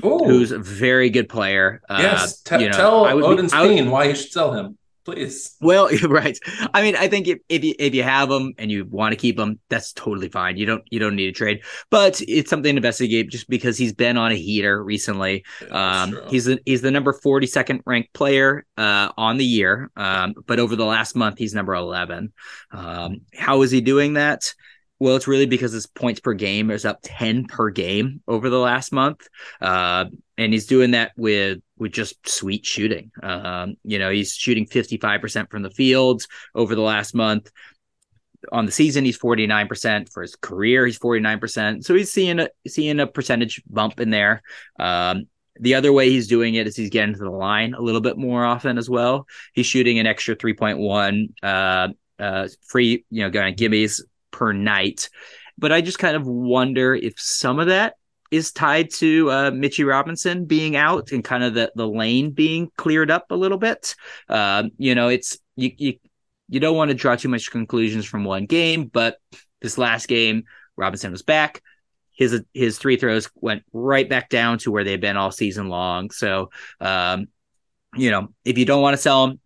who's a very good player. Yes, tell Odin Spine why you should sell him. Please. Well, right. I mean, I think if you have them and you want to keep them, that's totally fine. You don't need to trade, but it's something to investigate just because he's been on a heater recently. Yeah, he's the number 42nd ranked player on the year, but over the last month he's number 11. How is he doing that? Well, it's really because his points per game is up 10 per game over the last month, and he's doing that with just sweet shooting. He's shooting 55% from the field over the last month. On the season, he's 49%. For his career, he's 49%. So he's seeing a percentage bump in there. The other way he's doing it is he's getting to the line a little bit more often as well. He's shooting an extra 3.1 free, kind of gimmies per night. But I just kind of wonder if some of that is tied to Mitchell Robinson being out and kind of the lane being cleared up a little bit. It's you don't want to draw too much conclusions from one game, but this last game, Robinson was back. His three throws went right back down to where they've been all season long. So, if you don't want to sell him,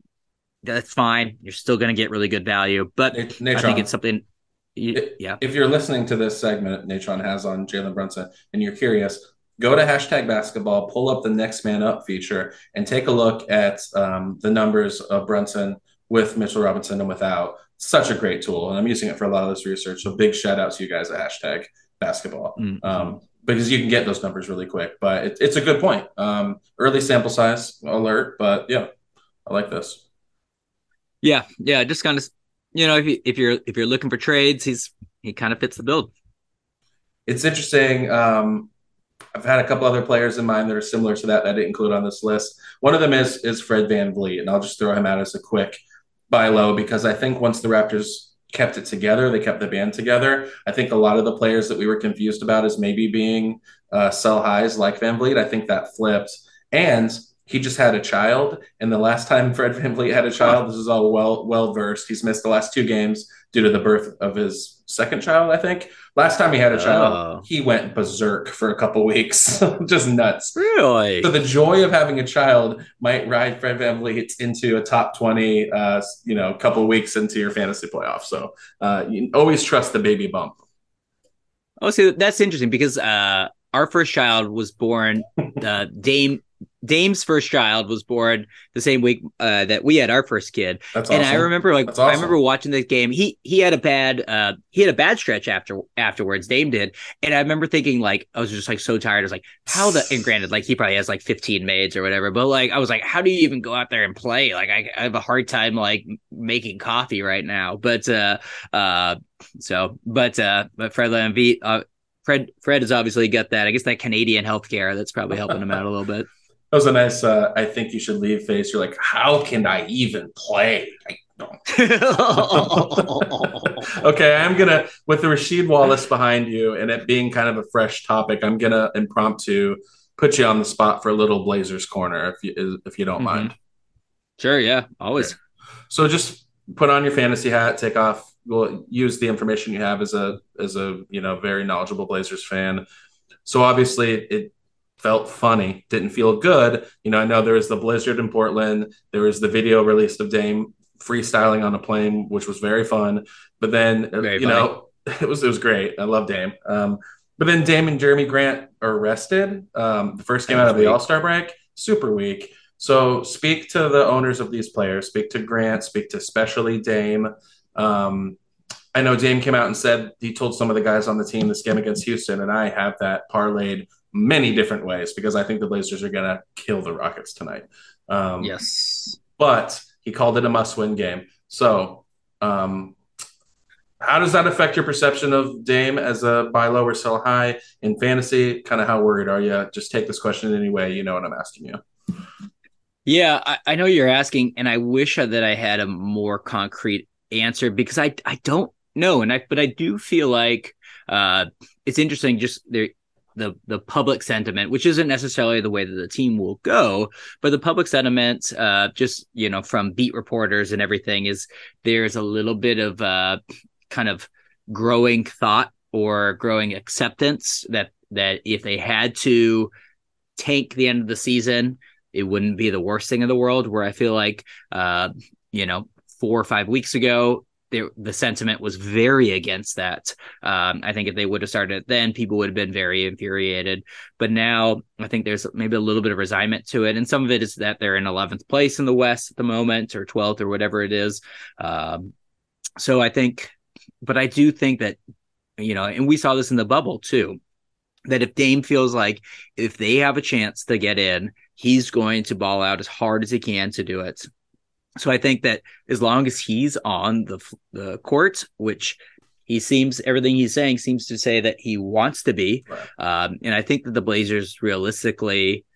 that's fine. You're still going to get really good value, but I think it's something. Yeah. If you're listening to this segment Natron has on Jalen Brunson and you're curious, go to #basketball, pull up the next man up feature and take a look at the numbers of Brunson with Mitchell Robinson and without. Such a great tool. And I'm using it for a lot of this research. So big shout out to you guys at #basketball, mm-hmm. Because you can get those numbers really quick, but it's a good point. Early sample size alert, but yeah, I like this. Yeah. Yeah. Just kind of, if you're looking for trades, he kind of fits the build. It's interesting. I've had a couple other players in mind that are similar to that I didn't include on this list. One of them is Fred VanVleet, and I'll just throw him out as a quick buy low because I think once the Raptors kept it together, they kept the band together. I think a lot of the players that we were confused about as maybe being sell highs like VanVleet, I think that flipped. And he just had a child, and the last time Fred VanVleet had a child, this is all well versed. He's missed the last two games due to the birth of his second child, I think. Last time he had a child, he went berserk for a couple weeks, just nuts. Really? So the joy of having a child might ride Fred VanVleet into a top 20, couple weeks into your fantasy playoff. So you always trust the baby bump. Oh, see, that's interesting because our first child was born. Dame's first child was born the same week that we had our first kid. That's awesome. And I remember I remember watching this game. He had a bad stretch afterwards, Dame did. And I remember thinking I was just so tired. I was how the, and granted, he probably has 15 maids or whatever, but I was how do you even go out there and play? I have a hard time making coffee right now. But but Fred VanVleet, Fred has obviously got that. I guess that Canadian healthcare that's probably helping him out a little bit. That was a nice, I think you should leave face. You're how can I even play? I don't. Okay, I'm going to, with the Rasheed Wallace behind you and it being kind of a fresh topic, I'm going to impromptu put you on the spot for a little Blazers corner if you don't mm-hmm. mind. Sure, yeah, always. Okay. So just put on your fantasy hat, take off. We'll use the information you have as a very knowledgeable Blazers fan. So obviously it felt funny, didn't feel good. I know there was the blizzard in Portland. There was the video released of Dame freestyling on a plane, which was very fun. But then, it was great. I love Dame. But then Dame and Jeremy Grant are arrested. The first game out of the All-Star break, super weak. So speak to the owners of these players, speak to Grant, speak to especially Dame. I know Dame came out and said he told some of the guys on the team this game against Houston, and I have that parlayed many different ways because I think the Blazers are going to kill the Rockets tonight. Yes. But he called it a must-win game. So How does that affect your perception of Dame as a buy low or sell high in fantasy? Kind of how worried are you? Just take this question any way, you know what I'm asking you. Yeah, I know you're asking, and I wish that I had a more concrete answer because I don't know. But I do feel like it's interesting just the public sentiment, which isn't necessarily the way that the team will go, but the public sentiment just, you know, from beat reporters and everything is there's a little bit of kind of growing thought or growing acceptance that if they had to tank the end of the season, it wouldn't be the worst thing in the world, where I feel like, 4 or 5 weeks ago, the sentiment was very against that. I think if they would have started it then, people would have been very infuriated. But now I think there's maybe a little bit of resignment to it. And some of it is that they're in 11th place in the West at the moment, or 12th, or whatever it is. So I think, but I do think that, you know, and we saw this in the bubble too, that if Dame feels like if they have a chance to get in, he's going to ball out as hard as he can to do it. So I think that as long as he's on the court, which he seems, everything he's saying seems to say that he wants to be. Right. And I think that the Blazers realistically,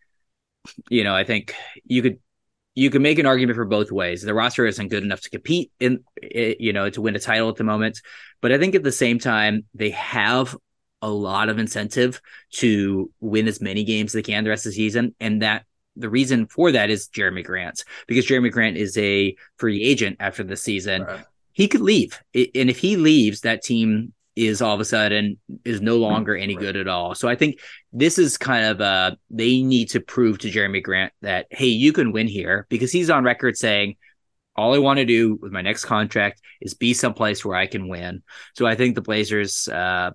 you know, I think you could make an argument for both ways. The roster isn't good enough to compete in, you know, to win a title at the moment. But I think at the same time, they have a lot of incentive to win as many games as they can the rest of the season. And that, the reason for that is Jeremy Grant, because Jeremy Grant is a free agent after the season. Right. He could leave. And if he leaves, that team is all of a sudden is no longer any good at all. So I think this is kind of they need to prove to Jeremy Grant that, hey, you can win here, because he's on record saying, all I want to do with my next contract is be someplace where I can win. So I think the Blazers, I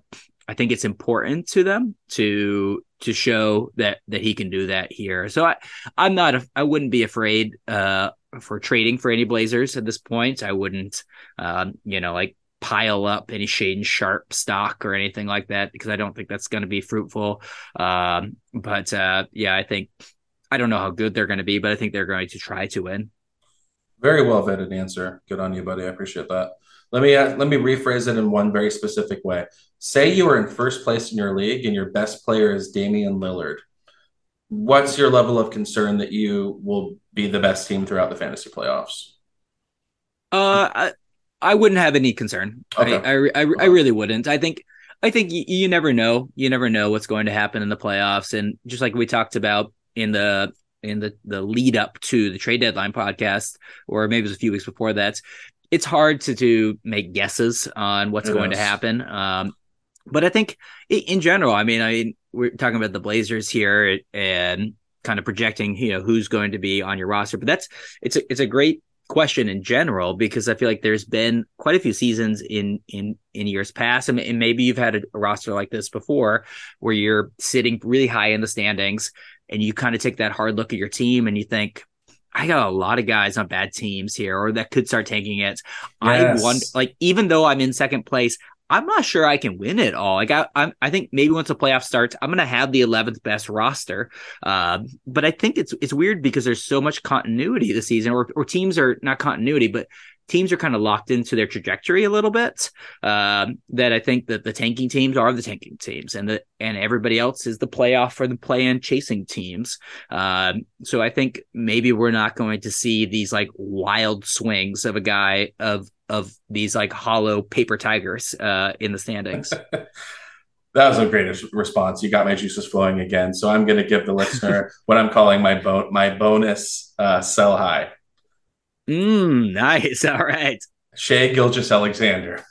think it's important to them to show that he can do that here. So I wouldn't be afraid for trading for any Blazers at this point. I wouldn't, pile up any Shane Sharp stock or anything like that, because I don't think that's going to be fruitful. I think, I don't know how good they're going to be, but I think they're going to try to win. Very well vetted answer. Good on you, buddy. I appreciate that. Let me rephrase it in one very specific way. Say you are in first place in your league and your best player is Damian Lillard. What's your level of concern that you will be the best team throughout the fantasy playoffs? I wouldn't have any concern. Okay. I really wouldn't. I think you never know. You never know what's going to happen in the playoffs. And just like we talked about in the lead up to the trade deadline podcast, or maybe it was a few weeks before that, it's hard to make guesses on what's going to happen. But I think in general, I mean, we're talking about the Blazers here and kind of projecting, you know, who's going to be on your roster. But it's a great question in general, because I feel like there's been quite a few seasons in years past, and maybe you've had a roster like this before, where you're sitting really high in the standings, and you kind of take that hard look at your team and you think, I got a lot of guys on bad teams here, or that could start tanking it. Yes. I wonder, like, even though I'm in second place, I'm not sure I can win it all. Like, I think maybe once the playoff starts, I'm going to have the 11th best roster. But I think it's weird because there's so much continuity this season, or teams are not continuity, but teams are kind of locked into their trajectory a little bit. That I think that the tanking teams are the tanking teams, and everybody else is the playoff or the play-in chasing teams. So I think maybe we're not going to see these like wild swings of a guy of these like hollow paper tigers in the standings. That was a great response. You got my juices flowing again. So I'm going to give the listener what I'm calling my bonus sell high. Nice. All right. Shea Gilgeous-Alexander.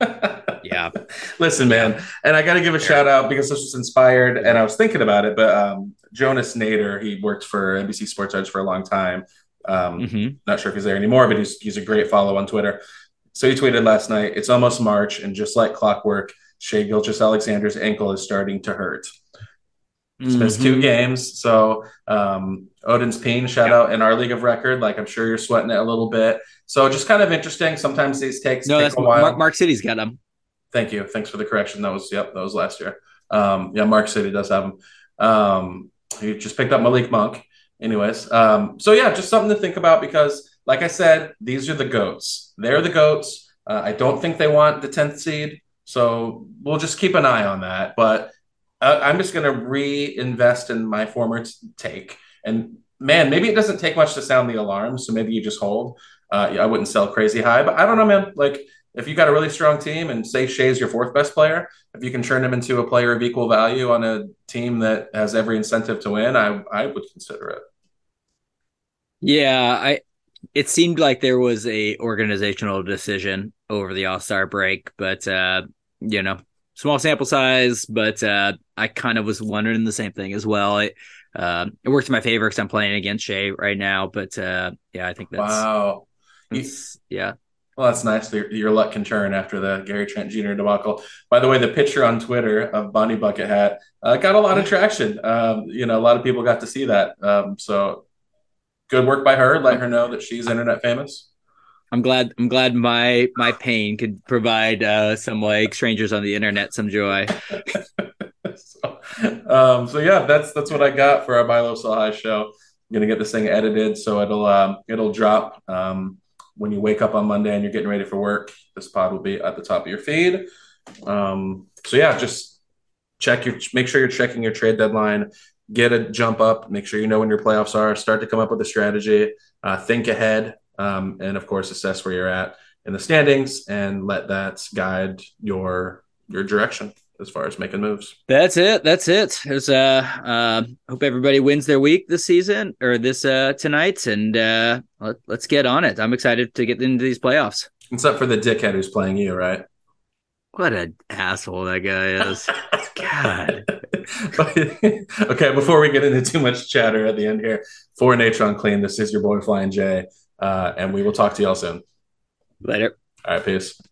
Yeah. Listen, man. And I got to give a shout out because this was inspired and I was thinking about it, but Jonas Nader, he worked for NBC Sports Edge for a long time. Not sure if he's there anymore, but he's a great follow on Twitter. So he tweeted last night, it's almost March, and just like clockwork, Shea Gilgeous-Alexander's ankle is starting to hurt. He's missed 2 games. So Odin Spine, shout out in our league of record. Like, I'm sure you're sweating it a little bit. So just kind of interesting. Sometimes these takes take a while. Mark City's got them. Thank you. Thanks for the correction. That was last year. Mark City does have them. He just picked up Malik Monk. Anyways, just something to think about because, like I said, these are the GOATs. They're the GOATs. I don't think they want the 10th seed. So we'll just keep an eye on that. But I'm just going to reinvest in my former take. And, man, maybe it doesn't take much to sound the alarm, so maybe you just hold. I wouldn't sell crazy high, but I don't know, man. Like, if you got a really strong team and say Shea's your fourth best player, if you can turn him into a player of equal value on a team that has every incentive to win, I would consider it. Yeah, it seemed like there was a organizational decision over the All-Star break, but, you know, small sample size, but I kind of was wondering the same thing as well. It worked in my favor because I'm playing against Shea right now, but yeah, I think that's... Wow. Yeah. Well, that's nice. Your luck can turn after the Gary Trent Jr. debacle. By the way, the picture on Twitter of Bonnie Bucket Hat got a lot of traction. You know, a lot of people got to see that. So good work by her. Let her know that she's internet famous. I'm glad my pain could provide some like strangers on the internet some joy. So yeah, that's what I got for our Buy Low Sell High show. I'm gonna get this thing edited so it'll drop. When you wake up on Monday and you're getting ready for work, this pod will be at the top of your feed. So yeah, just make sure you're checking your trade deadline, get a jump up, make sure you know when your playoffs are, start to come up with a strategy, think ahead, and of course, assess where you're at in the standings and let that guide your direction as far as making moves. That's it. There's hope everybody wins their week this season or this tonight, and let's get on it. I'm excited to get into these playoffs. Except for the dickhead who's playing you, right? What an asshole that guy is. God. Okay, before we get into too much chatter at the end here, for Natron Clean, this is your boy Flyin' J, and we will talk to y'all soon. Later. All right, peace.